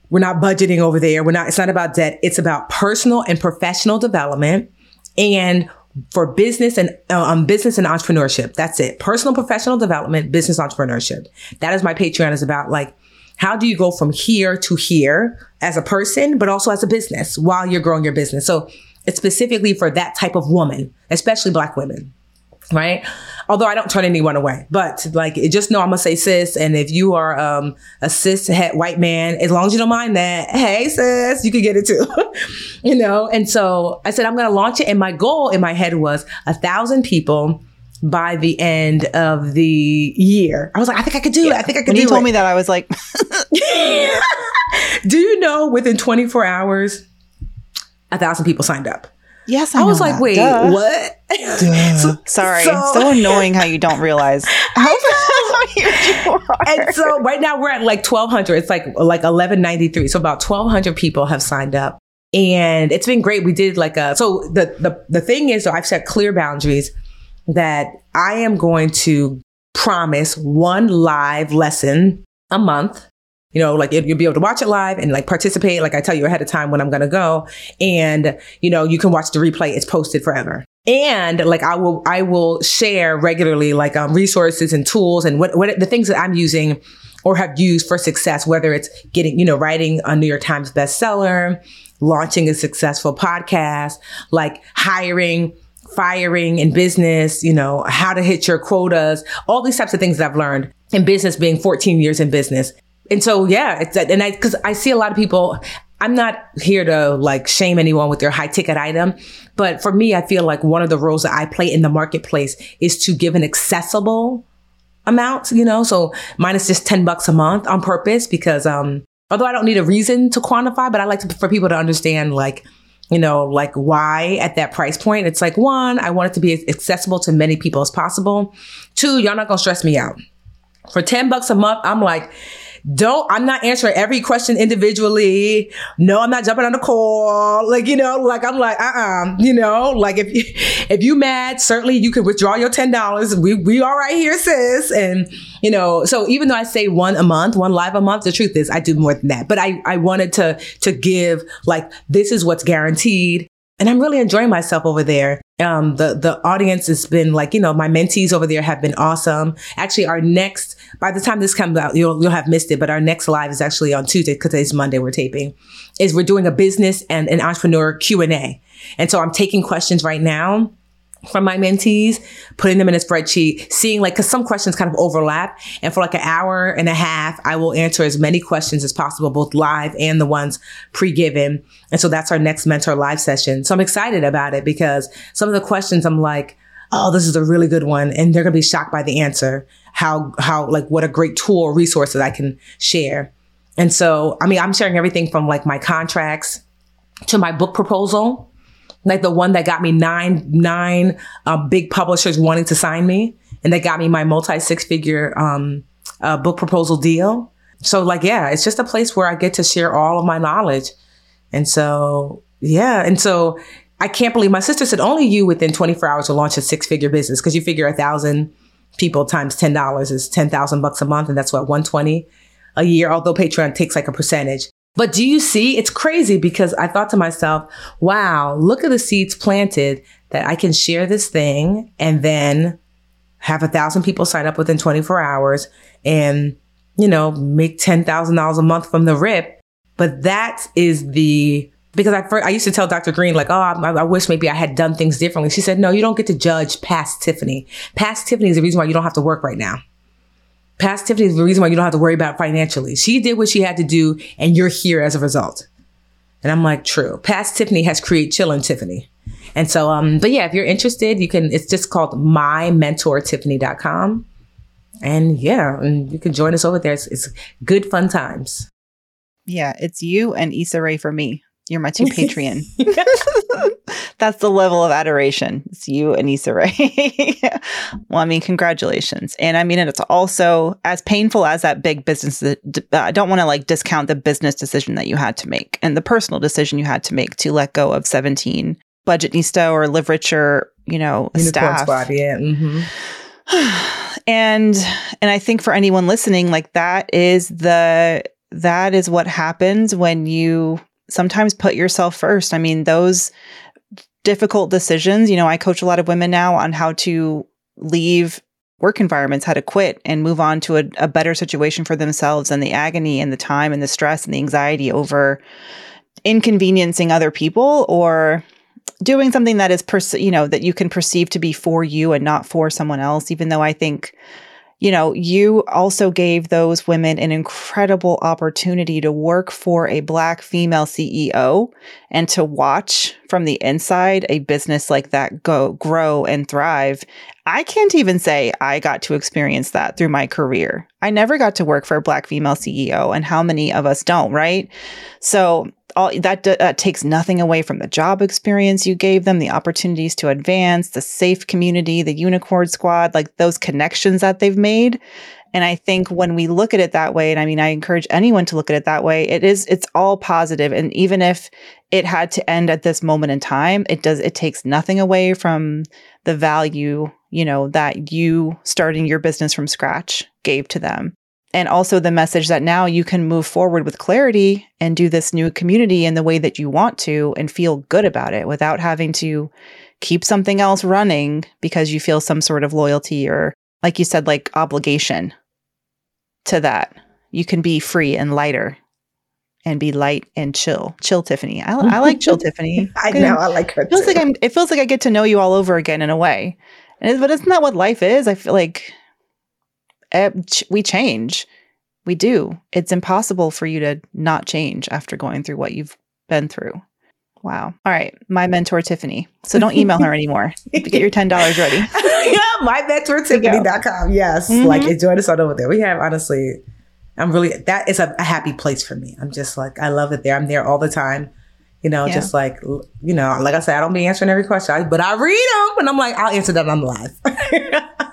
We're not budgeting over there. We're not, it's not about debt. It's about personal and professional development and for business and um, business and entrepreneurship. That's it. Personal, professional development, business, entrepreneurship. That is my Patreon is about like, how do you go from here to here as a person, but also as a business while you're growing your business? So it's specifically for that type of woman, especially Black women, right? Although I don't turn anyone away, but like, just know I'm gonna say sis. And if you are um, a cis het white man, as long as you don't mind that, hey sis, you can get it too, you know? And so I said, I'm gonna launch it. And my goal in my head was a thousand people by the end of the year. I was like, I think I could do yeah. it. I think I could when do it. When you told me that, I was like. Do you know within twenty-four hours, a thousand people signed up? Yes, I, I was know like, that. wait, Duh. what? Duh. So, Sorry, so, it's so annoying how you don't realize how you are. And so right now we're at like twelve hundred. It's like like eleven ninety-three. So about twelve hundred people have signed up, and it's been great. We did like a so the the the thing is, so I've set clear boundaries that I am going to promise one live lesson a month. You know, like you'll be able to watch it live and like participate. Like I tell you ahead of time when I'm going to go, and you know, you can watch the replay. It's posted forever. And like, I will, I will share regularly like um, resources and tools and what, what the things that I'm using or have used for success, whether it's getting, you know, writing a New York Times bestseller, launching a successful podcast, like hiring, firing in business, you know, how to hit your quotas, all these types of things that I've learned in business, being fourteen years in business. And so, yeah, it's, and I, cause I see a lot of people, I'm not here to like shame anyone with their high ticket item, but for me, I feel like one of the roles that I play in the marketplace is to give an accessible amount, you know, so mine is just ten bucks a month on purpose because, um, although I don't need a reason to quantify, but I like to, for people to understand, like, you know, like why at that price point. It's like, one, I want it to be as accessible to many people as possible. Two, y'all not gonna stress me out. For ten bucks a month, I'm like, don't, I'm not answering every question individually. No, I'm not jumping on the call. Like, you know, like I'm like, uh-uh, you know, like if you, if you mad, certainly you can withdraw your ten dollars. We, we all right here, sis. And, you know, so even though I say one a month, one live a month, the truth is I do more than that. But I, I wanted to, to give, like, this is what's guaranteed. And I'm really enjoying myself over there. Um, the, the audience has been like, you know, my mentees over there have been awesome. Actually, our next, by the time this comes out, you'll, you'll have missed it, but our next live is actually on Tuesday because it's Monday we're taping, is we're doing a business and an entrepreneur Q and A. And so I'm taking questions right now from my mentees, putting them in a spreadsheet, seeing like, cause some questions kind of overlap. And for like an hour and a half, I will answer as many questions as possible, both live and the ones pre-given. And so that's our next mentor live session. So I'm excited about it because some of the questions I'm like, oh, this is a really good one. And they're going to be shocked by the answer. How, how, like what a great tool or resource that I can share. And so, I mean, I'm sharing everything from like my contracts to my book proposal. Like the one that got me nine, nine uh, big publishers wanting to sign me, and that got me my multi six figure um, uh, book proposal deal. So like, yeah, it's just a place where I get to share all of my knowledge. And so, yeah. And so I can't believe my sister said only you within twenty-four hours will launch a six figure business. Cause you figure a thousand people times ten dollars is ten thousand bucks a month. And that's what one hundred twenty a year. Although Patreon takes like a percentage. But do you see, it's crazy because I thought to myself, wow, look at the seeds planted that I can share this thing and then have a thousand people sign up within twenty-four hours and, you know, make ten thousand dollars a month from the rip. But that is the, because I first, I used to tell Doctor Green, like, oh, I, I wish maybe I had done things differently. She said, no, you don't get to judge past Tiffany. Past Tiffany is the reason why you don't have to work right now. Past Tiffany is the reason why you don't have to worry about it financially. She did what she had to do and you're here as a result. And I'm like, true. Past Tiffany has created Chillin' Tiffany. And so, um, but yeah, if you're interested, you can, it's just called my mentor tiffany dot com. And yeah, and you can join us over there. It's, it's good fun times. Yeah, it's you and Issa Rae for me. You're my two Patreon. That's the level of adoration. It's you and Issa Rae. Well, I mean, congratulations. And I mean, and it's also as painful as that big business. Uh, I don't want to like discount the business decision that you had to make and the personal decision you had to make to let go of seventeen Budgetnista or Literature, you know, Unicorn staff. Squad, yeah. Mm-hmm. and and I think for anyone listening, like that is the that is what happens when you sometimes put yourself first. I mean, those difficult decisions, you know, I coach a lot of women now on how to leave work environments, how to quit and move on to a, a better situation for themselves, and the agony and the time and the stress and the anxiety over inconveniencing other people or doing something that is, perce- you know, that you can perceive to be for you and not for someone else, even though I think, you know, you also gave those women an incredible opportunity to work for a Black female C E O and to watch from the inside a business like that go grow and thrive. I can't even say I got to experience that through my career. I never got to work for a Black female C E O, and how many of us don't, right? So all that uh, takes nothing away from the job experience you gave them, the opportunities to advance, the safe community, the unicorn squad, like those connections that they've made. And I think when we look at it that way, and I mean, I encourage anyone to look at it that way, it is, it's all positive. And even if it had to end at this moment in time, it does, it takes nothing away from the value, you know, that you starting your business from scratch gave to them. And also the message that now you can move forward with clarity and do this new community in the way that you want to and feel good about it without having to keep something else running because you feel some sort of loyalty or, like you said, like obligation to that. you can be free and lighter and be light and chill. Chill Tiffany. I, I like Chill Tiffany. I know. I like her. It feels, too. Like I'm, it feels like I get to know you all over again in a way. And it, but isn't that what life is? I feel like we change. We do. It's impossible for you to not change after going through what you've been through. Wow. All right. My mentor, Tiffany. So don't email her anymore. Get your ten dollars ready. Yeah, my mentor tiffany dot com. Yes. Mm-hmm. Like, enjoy this all over there. We have, honestly, I'm really, that is a, a happy place for me. I'm just like, I love it there. I'm there all the time. You know, yeah. Just like, you know, like I said, I don't be answering every question, I, but I read them and I'm like, I'll answer that on the live.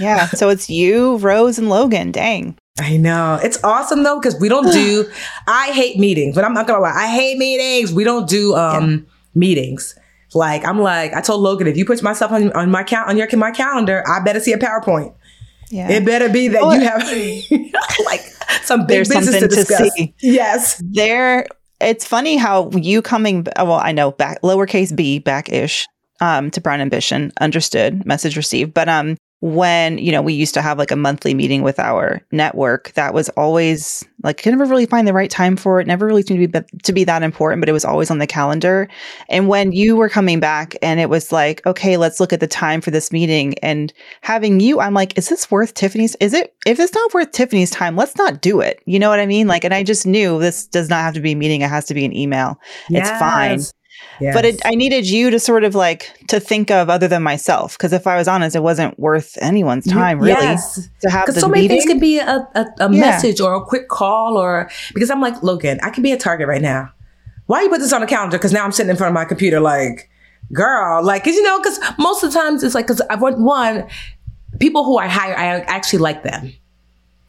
Yeah. So it's you, Rose, and Logan. Dang. I know. It's awesome though, because we don't do, I hate meetings, but I'm not gonna lie. I hate meetings. We don't do um, yeah. meetings. Like, I'm like, I told Logan, if you put myself on, on my count on your my calendar, I better see a PowerPoint. Yeah. It better be that oh, you have like some big business to discuss. To yes. There it's funny how you coming well, I know back lowercase b back ish um, to Brown Ambition, understood, message received. But um when, you know, we used to have like a monthly meeting with our network, that was always like, I could never really find the right time for it. Never really seemed to be, be to be that important, but it was always on the calendar. And when you were coming back and it was like, okay, let's look at the time for this meeting, and having you, I'm like, is this worth Tiffany's? Is it, if it's not worth Tiffany's time, let's not do it. You know what I mean? Like, and I just knew this does not have to be a meeting. It has to be an email. Yes. It's fine. Yes. But it, I needed you to sort of like to think of other than myself, because if I was honest, it wasn't worth anyone's time really yes. to have. Because so many meeting. Things can be a, a, a yeah. message or a quick call, or because I'm like, Logan, I can be a target right now. Why you put this on the calendar? Because now I'm sitting in front of my computer, like, girl, like, cause you know, because most of the times it's like, because I want one people who I hire, I actually like them.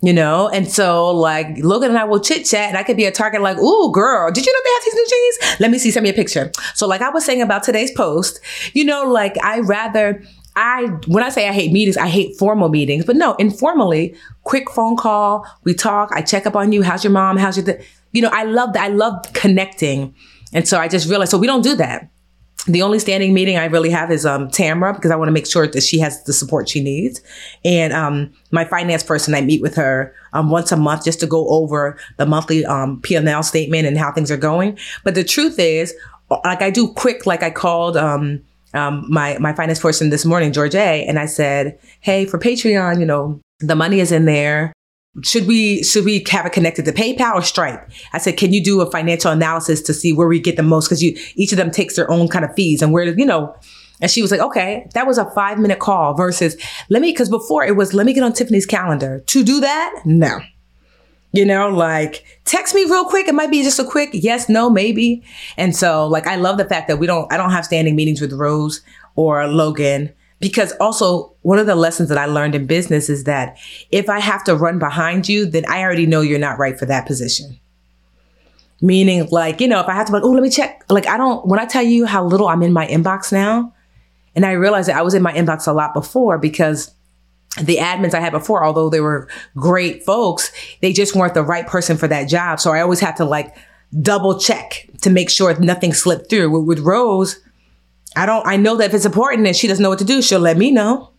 You know, and so like Logan and I will chit chat, and I could be a target like, "Ooh, girl, did you know they have these new jeans? Let me see, send me a picture." So like I was saying about today's post, you know, like I rather I when I say I hate meetings, I hate formal meetings, but no, informally, quick phone call, we talk, I check up on you, how's your mom, how's your, th-? You know, I love that, I love connecting, and so I just realized so we don't do that. The only standing meeting I really have is um, Tamara, because I want to make sure that she has the support she needs. And um, my finance person, I meet with her um, once a month just to go over the monthly um, P and L statement and how things are going. But the truth is, like I do quick, like I called um, um, my, my finance person this morning, George A., and I said, hey, for Patreon, you know, the money is in there. Should we should we have it connected to PayPal or Stripe? I said, can you do a financial analysis to see where we get the most? Because you each of them takes their own kind of fees and where, you know, and she was like, okay, that was a five minute call versus let me because before it was let me get on Tiffany's calendar to do that. No, you know, like text me real quick. It might be just a quick yes, no, maybe. And so like I love the fact that we don't I don't have standing meetings with Rose or Logan. Because also, one of the lessons that I learned in business is that if I have to run behind you, then I already know you're not right for that position. Meaning like, you know, if I have to be like, oh, let me check. Like, I don't, when I tell you how little I'm in my inbox now, and I realized that I was in my inbox a lot before because the admins I had before, although they were great folks, they just weren't the right person for that job. So I always had to like double check to make sure nothing slipped through. With, with Rose, I don't, I know that if it's important and she doesn't know what to do, she'll let me know,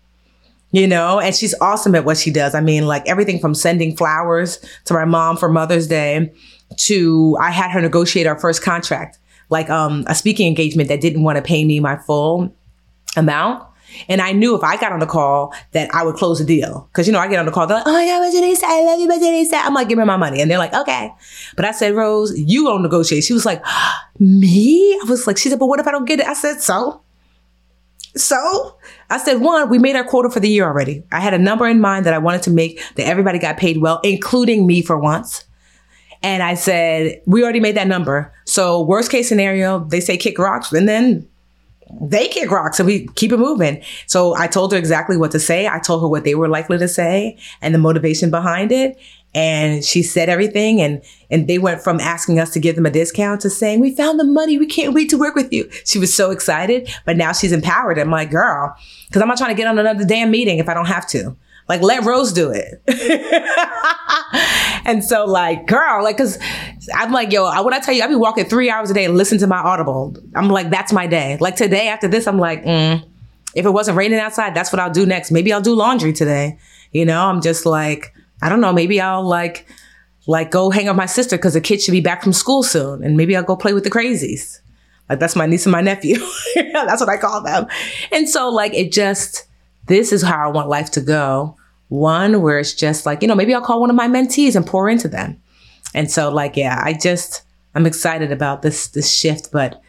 you know, and she's awesome at what she does. I mean, like everything from sending flowers to my mom for Mother's Day to, I had her negotiate our first contract, like um, a speaking engagement that didn't want to pay me my full amount. And I knew if I got on the call that I would close the deal. Cause you know, I get on the call, they're like, oh my God, Budgetnista, I love you, Budgetnista. I'm like, give me my money. And they're like, okay. But I said, Rose, you don't negotiate. She was like, me? I was like, she said, but what if I don't get it? I said, so? So? I said, one, we made our quota for the year already. I had a number in mind that I wanted to make that everybody got paid well, including me for once. And I said, we already made that number. So worst case scenario, they say kick rocks and then they kick rocks and we keep it moving. So I told her exactly what to say. I told her what they were likely to say and the motivation behind it. And she said everything. And, and they went from asking us to give them a discount to saying, we found the money. We can't wait to work with you. She was so excited, but now she's empowered. I'm like, girl, because I'm not trying to get on another damn meeting if I don't have to. Like, let Rose do it. And so like, girl, like, cause I'm like, yo, when I tell you, I be walking three hours a day and listen to my Audible. I'm like, that's my day. Like today after this, I'm like, mm, if it wasn't raining outside, that's what I'll do next. Maybe I'll do laundry today. You know, I'm just like, I don't know. Maybe I'll like Like, go hang out with my sister because the kids should be back from school soon. And maybe I'll go play with the crazies. Like, that's my niece and my nephew. That's what I call them. And so, like, it just, this is how I want life to go. One where it's just like, you know, maybe I'll call one of my mentees and pour into them. And so, like, yeah, I just, I'm excited about this this shift. But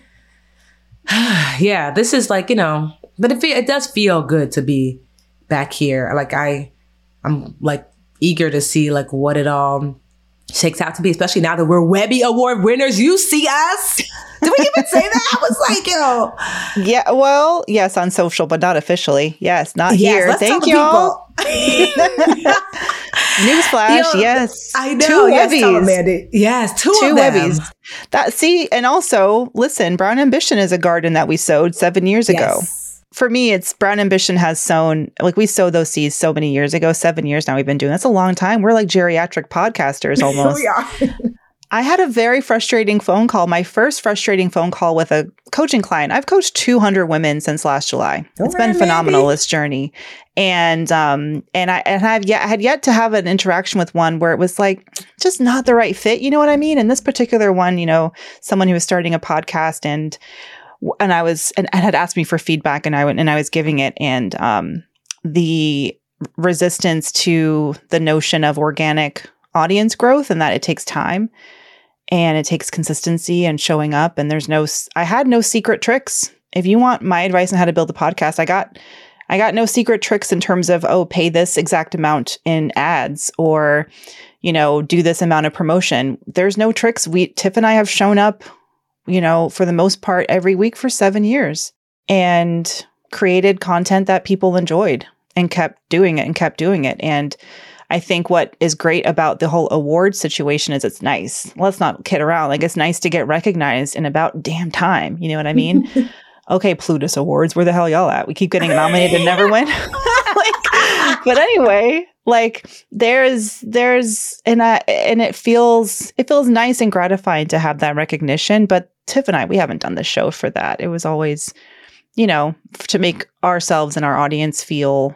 yeah, this is like, you know, but it, it does feel good to be back here. Like, I, I'm like eager to see like what it all shakes out to be, especially now that we're Webby Award winners. You see us. Did we even say that? I was like, yo. Yeah, well, yes, on social, but not officially. Yes, not yes, here. Let's Thank you all. Newsflash, yo, yes. I know. Two yes, Webbies. Tell them, Mandy. Yes, two, two of them. Webbies. That, see, and also, listen, Brown Ambition is a garden that we sowed seven years yes. ago. For me, it's Brown Ambition has sown, like we sowed those seeds so many years ago, seven years now we've been doing. That's a long time. We're like geriatric podcasters almost. We are. I had a very frustrating phone call, my first frustrating phone call with a coaching client. I've coached two hundred women since last July. Don't it's been phenomenal, maybe. This journey. And um, and I and I've yet, I had yet to have an interaction with one where it was like, just not the right fit. You know what I mean? And this particular one, you know, someone who was starting a podcast and and I was, and, and had asked me for feedback and I went, and I was giving it. And um, the resistance to the notion of organic audience growth and that it takes time. And it takes consistency and showing up. And there's no, I had no secret tricks. If you want my advice on how to build a podcast, I got, I got no secret tricks in terms of, oh, pay this exact amount in ads or, you know, do this amount of promotion. There's no tricks. We, Tiff and I have shown up, you know, for the most part every week for seven years and created content that people enjoyed and kept doing it and kept doing it. And I think what is great about the whole award situation is it's nice. Let's not kid around. Like, it's nice to get recognized in about damn time. You know what I mean? Okay, Plutus Awards, where the hell y'all at? We keep getting nominated and never win. Like, but anyway, like there's, there's, and I, and it feels, it feels nice and gratifying to have that recognition. But Tiff and I, we haven't done the show for that. It was always, you know, to make ourselves and our audience feel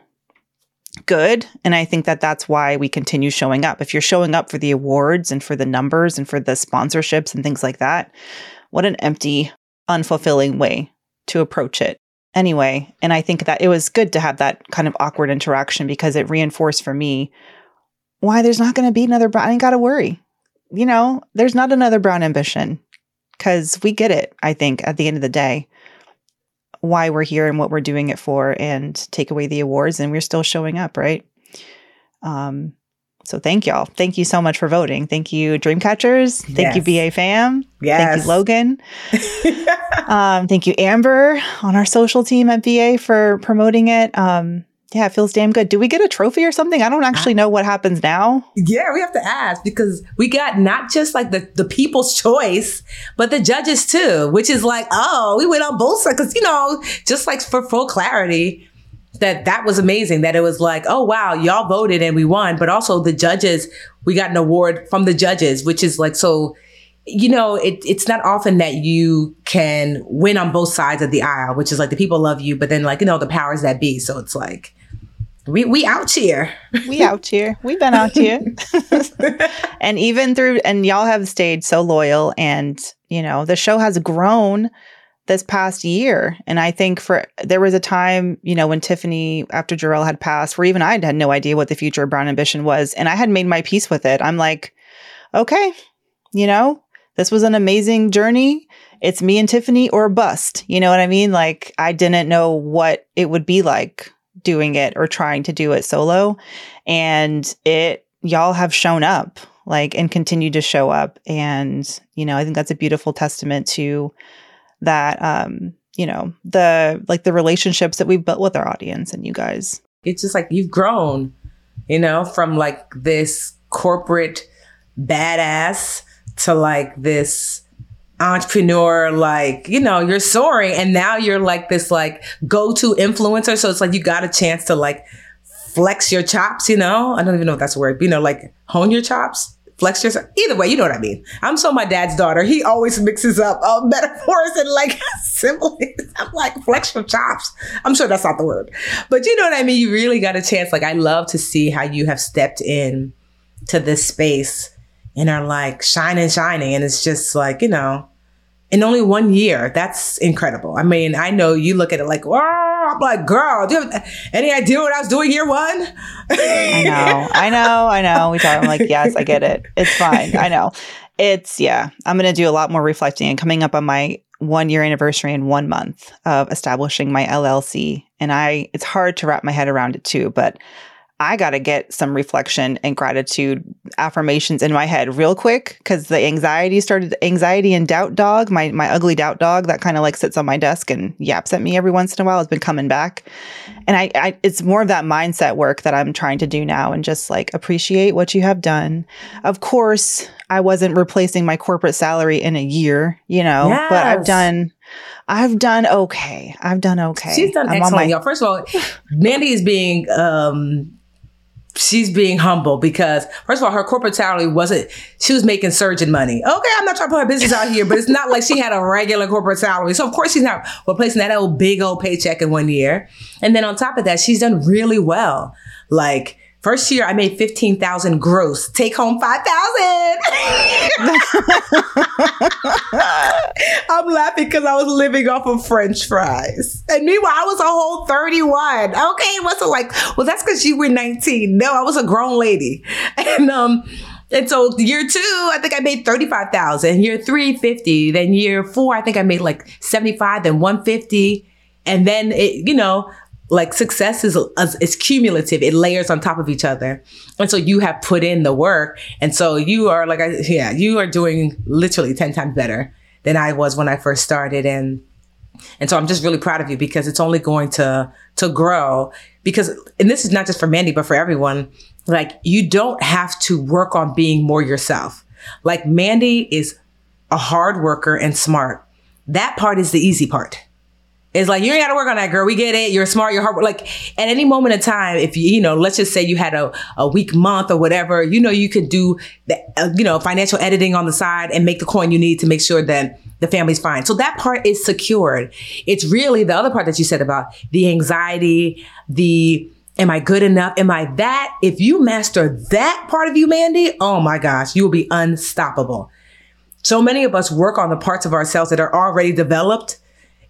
good. And I think that that's why we continue showing up. If you're showing up for the awards and for the numbers and for the sponsorships and things like that, what an empty, unfulfilling way to approach it. Anyway, and I think that it was good to have that kind of awkward interaction because it reinforced for me why there's not going to be another Brown. I ain't got to worry. You know, there's not another Brown Ambition because we get it, I think, at the end of the day, why we're here and what we're doing it for, and take away the awards and we're still showing up, right? Um, so thank y'all. Thank you so much for voting. Thank you, Dreamcatchers. Thank yes. you, B A fam. Yes. Thank you, Logan. um, thank you, Amber, on our social team at B A for promoting it. Um, yeah, it feels damn good. Do we get a trophy or something? I don't actually know what happens now. Yeah, we have to ask because we got not just like the, the people's choice, but the judges too, which is like, oh, we went on both sides. Because, you know, just like for full clarity, that that was amazing that it was like, oh, wow, y'all voted and we won. But also the judges, we got an award from the judges, which is like, so, you know, it, it's not often that you can win on both sides of the aisle, which is like the people love you, but then like, you know, the powers that be. So it's like, We we out here. We out here. We've been out here. And even through, and y'all have stayed so loyal. And, you know, the show has grown this past year. And I think for, there was a time, you know, when Tiffany, after Jarrell had passed, where even I had no idea what the future of Brown Ambition was. And I had made my peace with it. I'm like, okay, you know, this was an amazing journey. It's me and Tiffany or bust. You know what I mean? Like, I didn't know what it would be like doing it or trying to do it solo, and it y'all have shown up like and continue to show up. And you know, I think that's a beautiful testament to that, um you know, the like the relationships that we've built with our audience and you guys. It's just like you've grown, you know, from like this corporate badass to like this entrepreneur, like, you know, you're soaring, and now you're like this like go-to influencer. So it's like you got a chance to like flex your chops, you know. I don't even know if that's a word, but, you know, like hone your chops, flex your. Either way, you know what I mean. I'm so my dad's daughter. He always mixes up uh, metaphors and like similes. I'm like, flex your chops. I'm sure that's not the word, but you know what I mean. You really got a chance. Like, I love to see how you have stepped in to this space and are like shining, shining. And it's just like, you know, in only one year, that's incredible. I mean, I know you look at it like, wow, I'm like, girl, do you have any idea what I was doing year one? I know, I know, I know. We talk, I'm like, yes, I get it. It's fine. I know. It's, yeah, I'm going to do a lot more reflecting and coming up on my one year anniversary in one month of establishing my L L C. And I, it's hard to wrap my head around it too, but I got to get some reflection and gratitude affirmations in my head real quick, because the anxiety started, anxiety and doubt dog, my my ugly doubt dog that kind of like sits on my desk and yaps at me every once in a while, has been coming back. And I, I, it's more of that mindset work that I'm trying to do now and just like appreciate what you have done. Of course, I wasn't replacing my corporate salary in a year, you know, yes. but I've done... I've done okay. I've done okay. She's done I'm excellent, my- y'all. First of all, Mandy is being... Um, she's being humble because, first of all, her corporate salary wasn't, she was making surgeon money. Okay, I'm not trying to put her business out here, but it's not like she had a regular corporate salary. So, of course, she's not replacing that old big old paycheck in one year. And then on top of that, she's done really well. Like, first year, I made fifteen thousand gross. Take home five thousand. I'm laughing because I was living off of French fries. And meanwhile, I was a whole thirty-one. Okay, what's it like? Well, that's because you were nineteen. No, I was a grown lady. And um, and so year two, I think I made thirty-five thousand. Year three, fifty. Then year four, I think I made like seventy-five, then one hundred fifty. And then, it, you know... Like success is, is cumulative. It layers on top of each other. And so you have put in the work. And so you are like, I, yeah, you are doing literally ten times better than I was when I first started. And, and so I'm just really proud of you because it's only going to, to grow because, and this is not just for Mandy, but for everyone, like you don't have to work on being more yourself. Like Mandy is a hard worker and smart. That part is the easy part. It's like, you ain't got to work on that, girl. We get it. You're smart. You're hard. Like at any moment in time, if you, you know, let's just say you had a, a weak month or whatever, you know, you could do, the, uh, you know, financial editing on the side and make the coin you need to make sure that the family's fine. So that part is secured. It's really the other part that you said about the anxiety, the, am I good enough? Am I that? If you master that part of you, Mandy, oh my gosh, you will be unstoppable. So many of us work on the parts of ourselves that are already developed.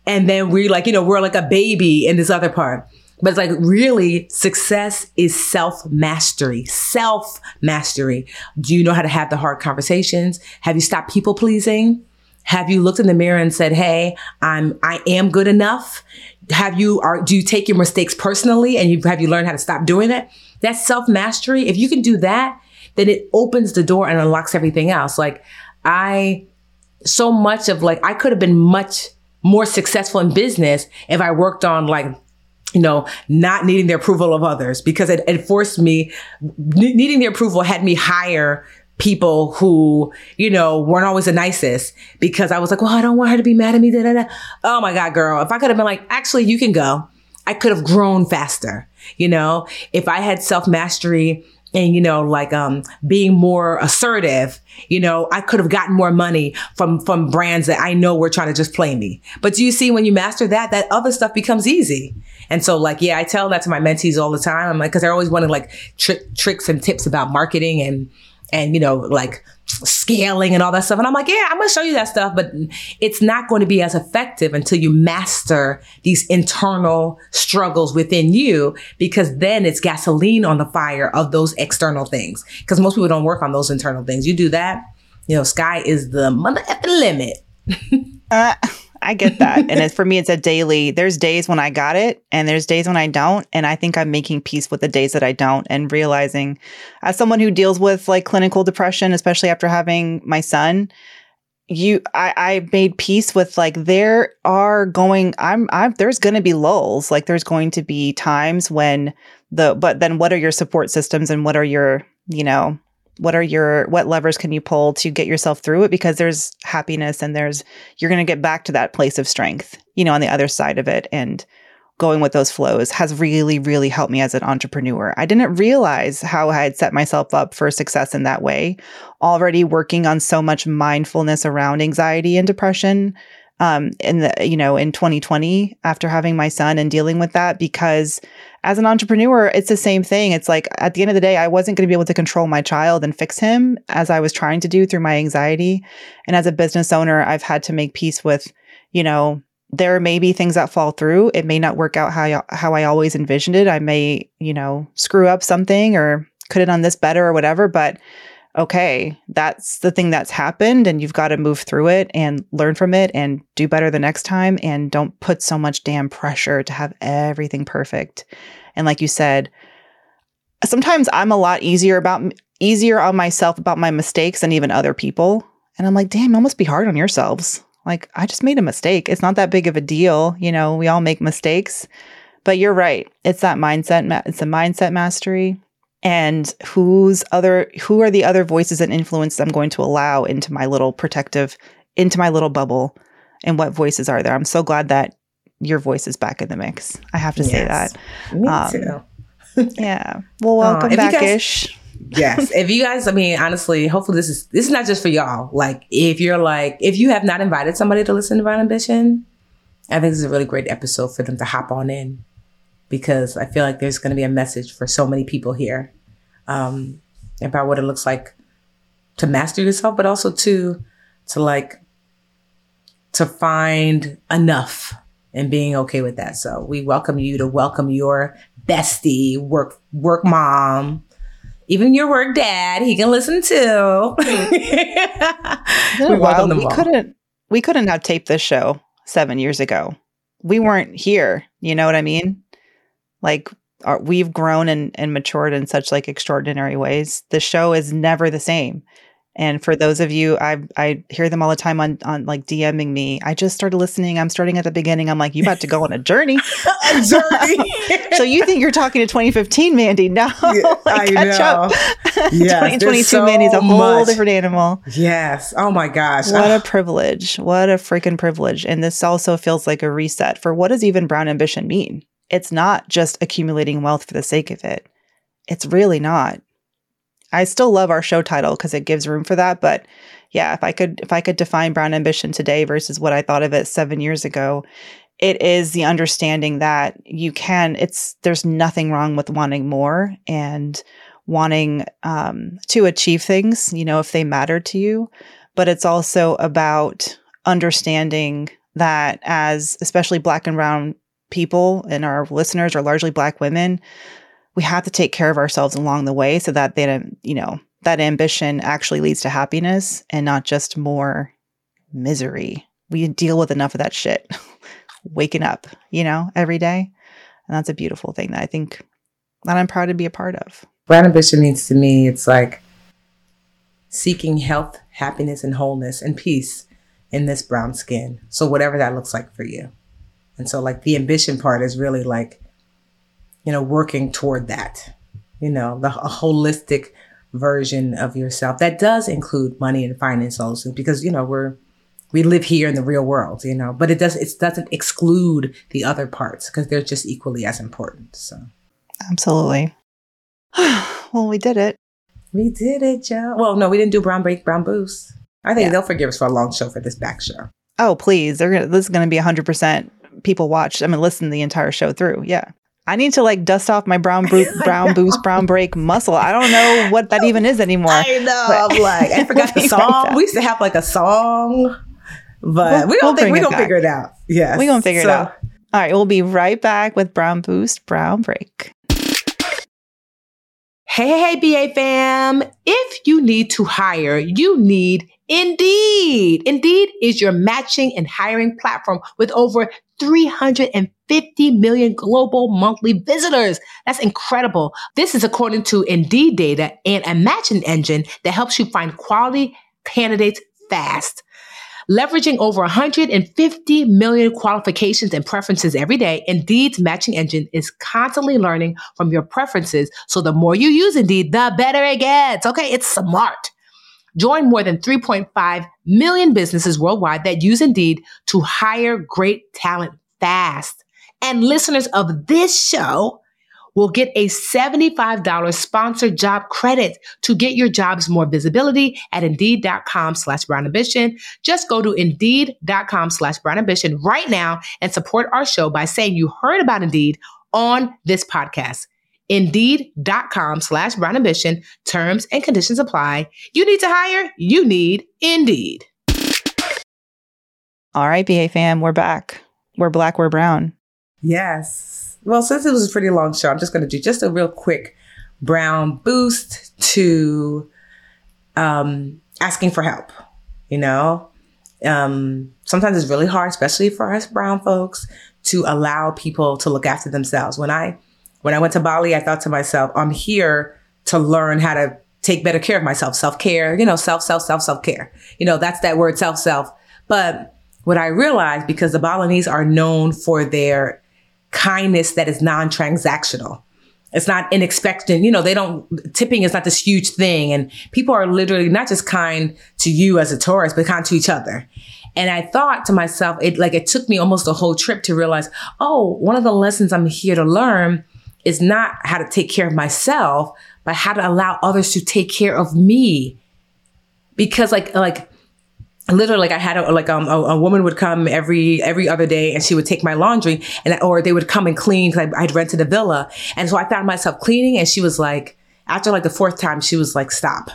And then we like, you know, we're like a baby in this other part. But it's like really success is self-mastery, self-mastery. Do you know how to have the hard conversations? Have you stopped people pleasing? Have you looked in the mirror and said, hey, I'm, I am good enough? Have you, are, do you take your mistakes personally and you, have you learned how to stop doing it? That's self-mastery. If you can do that, then it opens the door and unlocks everything else. Like I, so much of like, I could have been much more successful in business if I worked on like, you know, not needing the approval of others because it, it forced me, needing the approval had me hire people who, you know, weren't always the nicest because I was like, well, I don't want her to be mad at me. Da, da, da. Oh my God, girl. If I could have been like, actually, you can go. I could have grown faster. You know, if I had self-mastery and, you know, like um, being more assertive, you know, I could have gotten more money from from brands that I know were trying to just play me. But do you see when you master that, that other stuff becomes easy. And so like, yeah, I tell that to my mentees all the time. I'm like, because they're always wanting like tri- tricks and tips about marketing and, and, you know, like scaling and all that stuff. And I'm like, yeah, I'm going to show you that stuff. But it's not going to be as effective until you master these internal struggles within you, because then it's gasoline on the fire of those external things. Because most people don't work on those internal things. You do that, you know, sky is the mother at the limit. uh, I get that. And it's, for me, it's a daily, there's days when I got it and there's days when I don't. And I think I'm making peace with the days that I don't and realizing as someone who deals with like clinical depression, especially after having my son, you, I, I made peace with like, there are going, I'm, I'm, there's going to be lulls. Like there's going to be times when the, but then what are your support systems and what are your, you know, What are your, what levers can you pull to get yourself through it? Because there's happiness and there's, you're going to get back to that place of strength, you know, on the other side of it. And going with those flows has really, really helped me as an entrepreneur. I didn't realize how I had set myself up for success in that way. Already working on so much mindfulness around anxiety and depression. um, in the, you know, in twenty twenty after having my son and dealing with that, because as an entrepreneur, it's the same thing. It's like, at the end of the day, I wasn't going to be able to control my child and fix him as I was trying to do through my anxiety. And as a business owner, I've had to make peace with, you know, there may be things that fall through. It may not work out how I, how I always envisioned it. I may, you know, screw up something or could have done this better or whatever, but okay, that's the thing that's happened and you've got to move through it and learn from it and do better the next time, and don't put so much damn pressure to have everything perfect. And like you said, sometimes I'm a lot easier about easier on myself about my mistakes than even other people. And I'm like, damn, you must be hard on yourselves. Like, I just made a mistake. It's not that big of a deal. You know, we all make mistakes, but you're right. It's that mindset. Ma- it's a mindset mastery. And who's other, who are the other voices and influences I'm going to allow into my little protective, into my little bubble? And what voices are there? I'm so glad that your voice is back in the mix. I have to yes, say that. Me um, too. Yeah. Well, welcome uh, back, guys, Ish. Yes. If you guys, I mean, honestly, hopefully this is, this is not just for y'all. Like, if you're like, if you have not invited somebody to listen to Brown Ambition, I think this is a really great episode for them to hop on in. Because I feel like there's going to be a message for so many people here um, about what it looks like to master yourself, but also to to like to find enough and being okay with that. So we welcome you to welcome your bestie, work work mom, even your work dad. He can listen too. we, welcome them we all. couldn't we couldn't have taped this show seven years ago. We weren't here. You know what I mean? Like, our, we've grown and, and matured in such like extraordinary ways. The show is never the same. And for those of you, I I hear them all the time on, on like DMing me. I just started listening. I'm starting at the beginning. I'm like, you about to go on a journey. a journey. So you think you're talking to twenty fifteen, Mandy? No, yeah, like, I catch know. Up. Yes, twenty twenty-two, so Mandy's a whole much. different animal. Yes. Oh my gosh. What a privilege. What a freaking privilege. And this also feels like a reset for what does even Brown Ambition mean? It's not just accumulating wealth for the sake of it. It's really not. I still love our show title because it gives room for that. But yeah, if I could, if I could define Brown Ambition today versus what I thought of it seven years ago, it is the understanding that you can, it's, there's nothing wrong with wanting more and wanting um, to achieve things, you know, if they matter to you. But it's also about understanding that as especially Black and Brown people and our listeners are largely Black women, we have to take care of ourselves along the way so that they don't, you know, that ambition actually leads to happiness and not just more misery. We deal with enough of that shit waking up, you know, every day. And that's a beautiful thing that I think that I'm proud to be a part of. Brown Ambition means to me, it's like seeking health, happiness, and wholeness and peace in this brown skin. So whatever that looks like for you. And so like the ambition part is really like, you know, working toward that, you know, the a holistic version of yourself that does include money and finance also, because, you know, we're, we live here in the real world, you know, but it does, it doesn't exclude the other parts because they're just equally as important. So. Absolutely. Well, we did it. We did it, Joe. Well, no, we didn't do Brown Break, Brown Boost. I think yeah. they'll forgive us for a long show for this back show. Oh, please. They're gonna, this is going to be one hundred percent. People watch, I mean, listen the entire show through. Yeah. I need to like dust off my brown boost, brown boost, brown break muscle. I don't know what that even is anymore. I know. I'm like, I forgot the song. We used to have like a song, but we'll, we don't we'll think we're going to figure it out. Yes. We're going to figure so. it out. All right. We'll be right back with Brown Boost, Brown Break. Hey, hey, hey, B A fam. If you need to hire, you need Indeed. Indeed is your matching and hiring platform with over three hundred fifty million global monthly visitors. That's incredible. This is according to Indeed data and a matching engine that helps you find quality candidates fast. Leveraging over one hundred fifty million qualifications and preferences every day, Indeed's matching engine is constantly learning from your preferences. So the more you use Indeed, the better it gets. Okay, it's smart. Join more than three point five million businesses worldwide that use Indeed to hire great talent fast. And listeners of this show will get a seventy-five dollars sponsored job credit to get your jobs more visibility at Indeed.com slash Brown Ambition. Just go to Indeed.com slash Brown Ambition right now and support our show by saying you heard about Indeed on this podcast. Indeed.com slash Brown Ambition. Terms and conditions apply. You need to hire? You need Indeed. All right, B A fam, we're back. We're black, we're brown. Yes. Well, since it was a pretty long show, I'm just going to do just a real quick brown boost to um, asking for help. You know, um, sometimes it's really hard, especially for us brown folks, to allow people to look after themselves. When I when I went to Bali, I thought to myself, I'm here to learn how to take better care of myself. Self-care, you know, self, self, self, self-care. You know, that's that word, self, self. But what I realized, because the Balinese are known for their kindness that is non-transactional. It's not unexpected. You know, they don't, tipping is not this huge thing. And people are literally not just kind to you as a tourist, but kind to each other. And I thought to myself, it like, it took me almost a whole trip to realize, oh, one of the lessons I'm here to learn is not how to take care of myself, but how to allow others to take care of me. Because like, like, literally, like I had a, like um, a, a woman would come every every other day, and she would take my laundry, and or they would come and clean because I'd rented a villa, and so I found myself cleaning, and she was like, after like the fourth time, she was like, "Stop."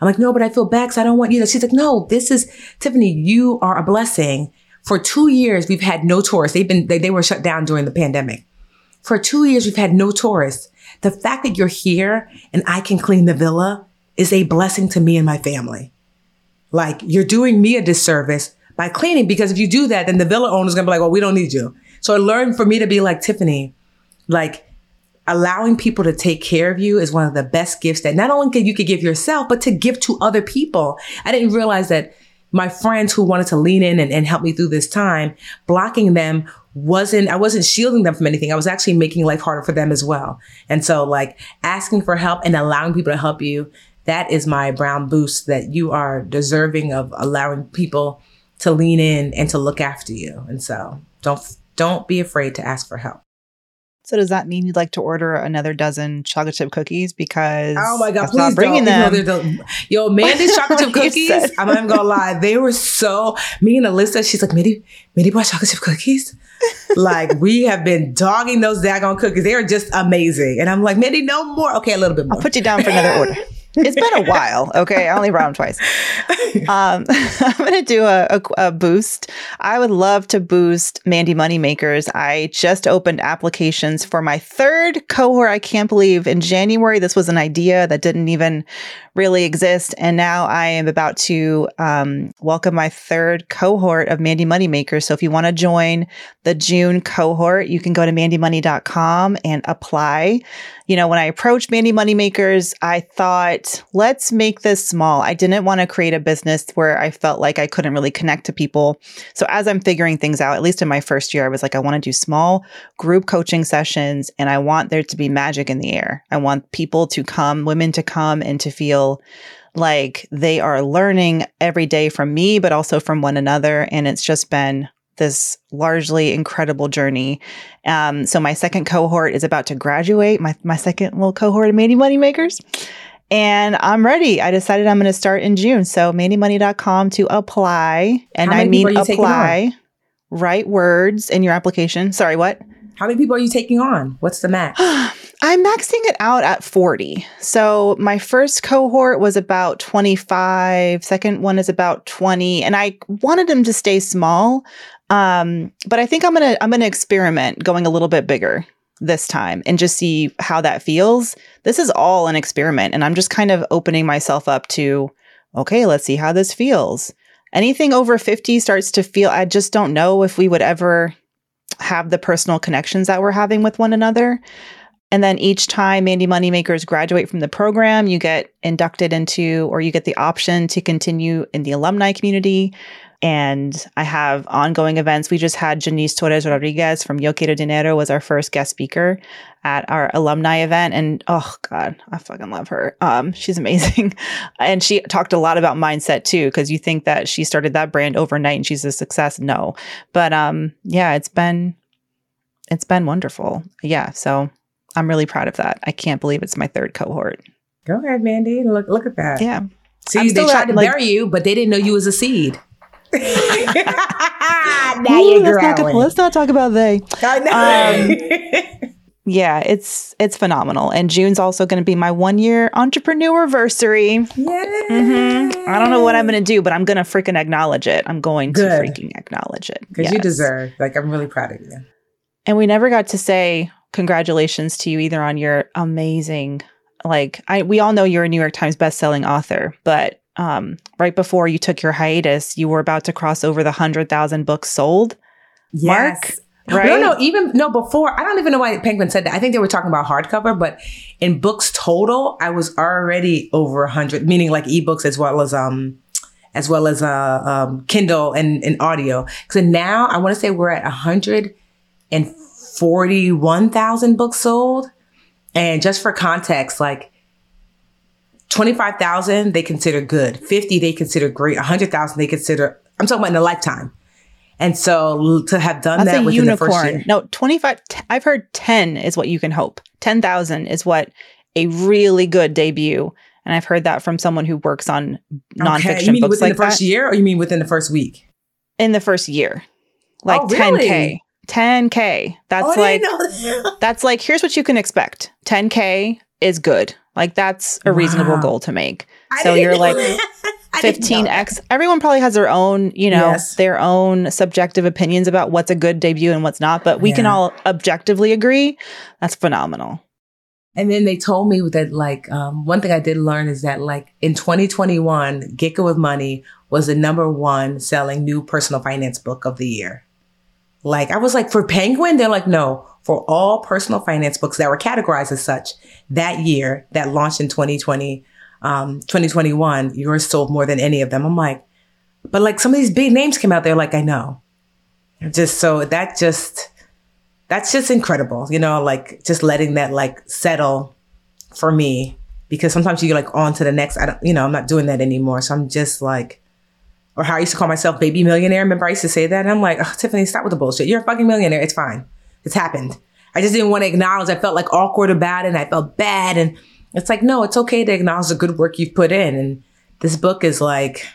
I'm like, "No, but I feel bad because I don't want you to." She's like, "No, this is Tiffany. You are a blessing. For two years, we've had no tourists. They've been they, they were shut down during the pandemic. For two years, we've had no tourists. The fact that you're here and I can clean the villa is a blessing to me and my family." Like, you're doing me a disservice by cleaning, because if you do that, then the villa owner's gonna be like, well, we don't need you. So I learned for me to be like, Tiffany, like allowing people to take care of you is one of the best gifts that not only can you could give yourself, but to give to other people. I didn't realize that my friends who wanted to lean in and, and help me through this time, blocking them wasn't, I wasn't shielding them from anything. I was actually making life harder for them as well. And so like asking for help and allowing people to help you, that is my brown boost, that you are deserving of allowing people to lean in and to look after you. And so don't don't be afraid to ask for help. So does that mean you'd like to order another dozen chocolate chip cookies? Because oh my God, please not bringing don't. Them. No, the, yo, Mandy's chocolate chip cookies, I'm not even going to lie. They were so, me and Alyssa, she's like, Mandy, Mandy bought chocolate chip cookies? Like, we have been dogging those daggone cookies. They are just amazing. And I'm like, Mandy, no more. Okay, a little bit more. I'll put you down for another order. It's been a while. Okay. I only round twice. Um, I'm going to do a, a, a boost. I would love to boost Mandy Moneymakers. I just opened applications for my third cohort. I can't believe in January, this was an idea that didn't even really exist. And now I am about to um, welcome my third cohort of Mandy Moneymakers. So if you want to join the June cohort, you can go to mandy money dot com and apply. You know, when I approached Mandy Moneymakers, I thought, let's make this small. I didn't want to create a business where I felt like I couldn't really connect to people. So as I'm figuring things out, at least in my first year, I was like, I want to do small group coaching sessions, and I want there to be magic in the air. I want people to come, women to come, and to feel like they are learning every day from me, but also from one another. And it's just been this largely incredible journey. Um, so my second cohort is about to graduate, my, my second little cohort of Mandy Moneymakers. And I'm ready. I decided I'm going to start in June. So mandy money dot com to apply. And I mean apply. Write words in your application. Sorry, what? How many people are you taking on? What's the max? I'm maxing it out at forty. So my first cohort was about twenty-five. Second one is about twenty. And I wanted them to stay small. Um, but I think I'm going to I'm going to experiment going a little bit bigger this time and just see how that feels. This is all an experiment, and I'm just kind of opening myself up to, okay, let's see how this feels. Anything over fifty starts to feel, I just don't know if we would ever have the personal connections that we're having with one another. And then each time Mandy Moneymakers graduate from the program, you get inducted into, or you get the option to continue in the alumni community. And I have ongoing events. We just had Janice Torres Rodriguez from Yo Quiero Dinero was our first guest speaker at our alumni event. And oh God, I fucking love her. Um, she's amazing. And she talked a lot about mindset too, because you think that she started that brand overnight and she's a success. No. But um, yeah, it's been, it's been wonderful. Yeah. So I'm really proud of that. I can't believe it's my third cohort. Go ahead, Mandy. Look, look at that. Yeah. See, so they tried at, to like, bury you, but they didn't know you was a seed. Now Ooh, you're let's not, let's not talk about they. Um, yeah, it's it's phenomenal. And June's also going to be my one-year entrepreneur-versary. Mm-hmm. I don't know what I'm going to do, but I'm going to freaking acknowledge it. I'm going Good. to freaking acknowledge it. Because yes. you deserve. Like, I'm really proud of you. And we never got to say congratulations to you either on your amazing, like, I we all know you're a New York Times bestselling author, but um, right before you took your hiatus, you were about to cross over the one hundred thousand books sold yes. mark, right? No, no, even, no, before, I don't even know why Penguin said that. I think they were talking about hardcover, but in books total, I was already over one hundred, meaning like ebooks as well as, um, as well as, uh, um, Kindle and, and audio. So now I want to say we're at one hundred forty-one thousand books sold. And just for context, like, twenty-five thousand they consider good, fifty they consider great, one hundred thousand they consider, I'm talking about in a lifetime. And so to have done That's that within unicorn. the first year. No, twenty-five, t- I've heard ten is what you can hope. ten thousand is what a really good debut. And I've heard that from someone who works on nonfiction okay. you mean books within like the first that. year, or you mean within the first week? In the first year. Like oh, really? ten K. ten K. That's oh, like, that. that's like, here's what you can expect. ten K is good. Like, that's a reasonable wow. goal to make. I so you're like fifteen X. Everyone probably has their own, you know, yes. their own subjective opinions about what's a good debut and what's not. But we yeah. can all objectively agree. That's phenomenal. And then they told me that, like, um, one thing I did learn is that, like, in twenty twenty-one, Get Good with Money was the number one selling new personal finance book of the year. Like, I was like, for Penguin? They're like, no, for all personal finance books that were categorized as such that year that launched in twenty twenty, um, twenty twenty-one, yours sold more than any of them. I'm like, but like some of these big names came out there. Like, I know. Just so that just, that's just incredible. You know, like just letting that like settle for me, because sometimes you're like on to the next, I don't, you know, I'm not doing that anymore. So I'm just like, or how I used to call myself baby millionaire. Remember I used to say that? And I'm like, oh, Tiffany, stop with the bullshit. You're a fucking millionaire. It's fine. It's happened. I just didn't want to acknowledge. I felt like awkward about it and I felt bad. And it's like, no, it's okay to acknowledge the good work you've put in. And this book is like,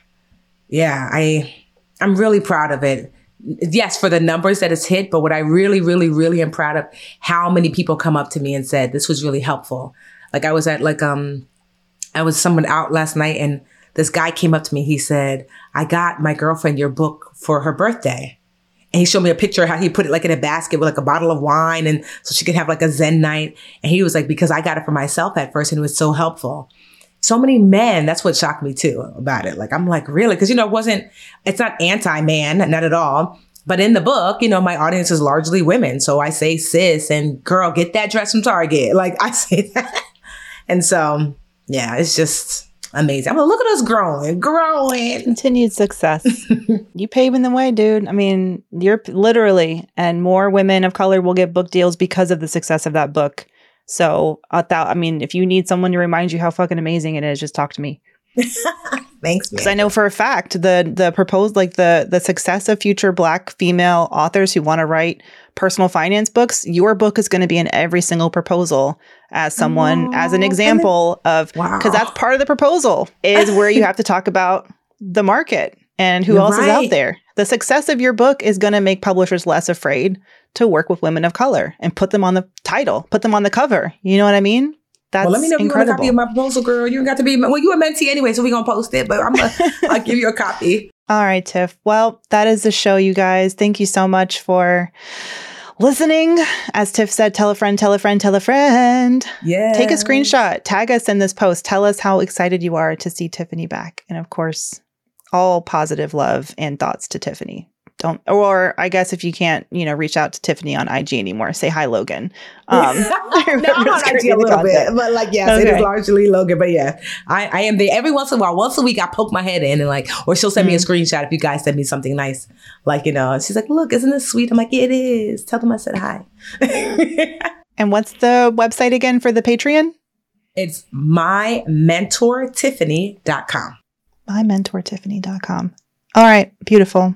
yeah, I, I'm really proud of it. Yes, for the numbers that it's hit. But what I really, really, really am proud of, how many people come up to me and said, this was really helpful. Like I was at like, um, I was someone out last night and this guy came up to me. He said, I got my girlfriend your book for her birthday. And he showed me a picture of how he put it like in a basket with like a bottle of wine. And so she could have like a Zen night. And he was like, because I got it for myself at first. And it was so helpful. So many men, that's what shocked me too about it. Like, I'm like, really? Because, you know, it wasn't, it's not anti-man, not at all. But in the book, you know, my audience is largely women. So I say sis and girl, get that dress from Target. Like I say that. And so, yeah, it's just amazing. I mean, look at us growing, growing. Continued success. You paving the way, dude. I mean, you're literally, and more women of color will get book deals because of the success of that book. So I thought, I mean, if you need someone to remind you how fucking amazing it is, just talk to me. Thanks, because I know for a fact the the proposed like the the success of future Black female authors who want to write personal finance books. Your book is going to be in every single proposal as someone oh, as an example then, of because wow. that's part of the proposal is where you have to talk about the market and who You're else right. is out there. The success of your book is going to make publishers less afraid to work with women of color and put them on the title, put them on the cover. You know what I mean? That's well, let me know if incredible. You want a copy of my proposal, girl. You got to be, well, you a mentee anyway, so we're going to post it, but I'm going to give you a copy. All right, Tiff. Well, that is the show, you guys. Thank you so much for listening. As Tiff said, tell a friend, tell a friend, tell a friend. Yeah. Take a screenshot. Tag us in this post. Tell us how excited you are to see Tiffany back. And of course, all positive love and thoughts to Tiffany. Don't, or I guess if you can't, you know, reach out to Tiffany on I G anymore, say hi, Logan. Um, no, I'm on I G a little bit, but like, yes, okay. It is largely Logan. But yeah, I, I am there every once in a while. Once a week, I poke my head in and like, or she'll send mm-hmm. me a screenshot if you guys send me something nice. Like, you know, she's like, look, isn't this sweet? I'm like, it is. Tell them I said hi. And what's the website again for the Patreon? It's my mentor tiffany dot com. my mentor tiffany dot com. All right. Beautiful.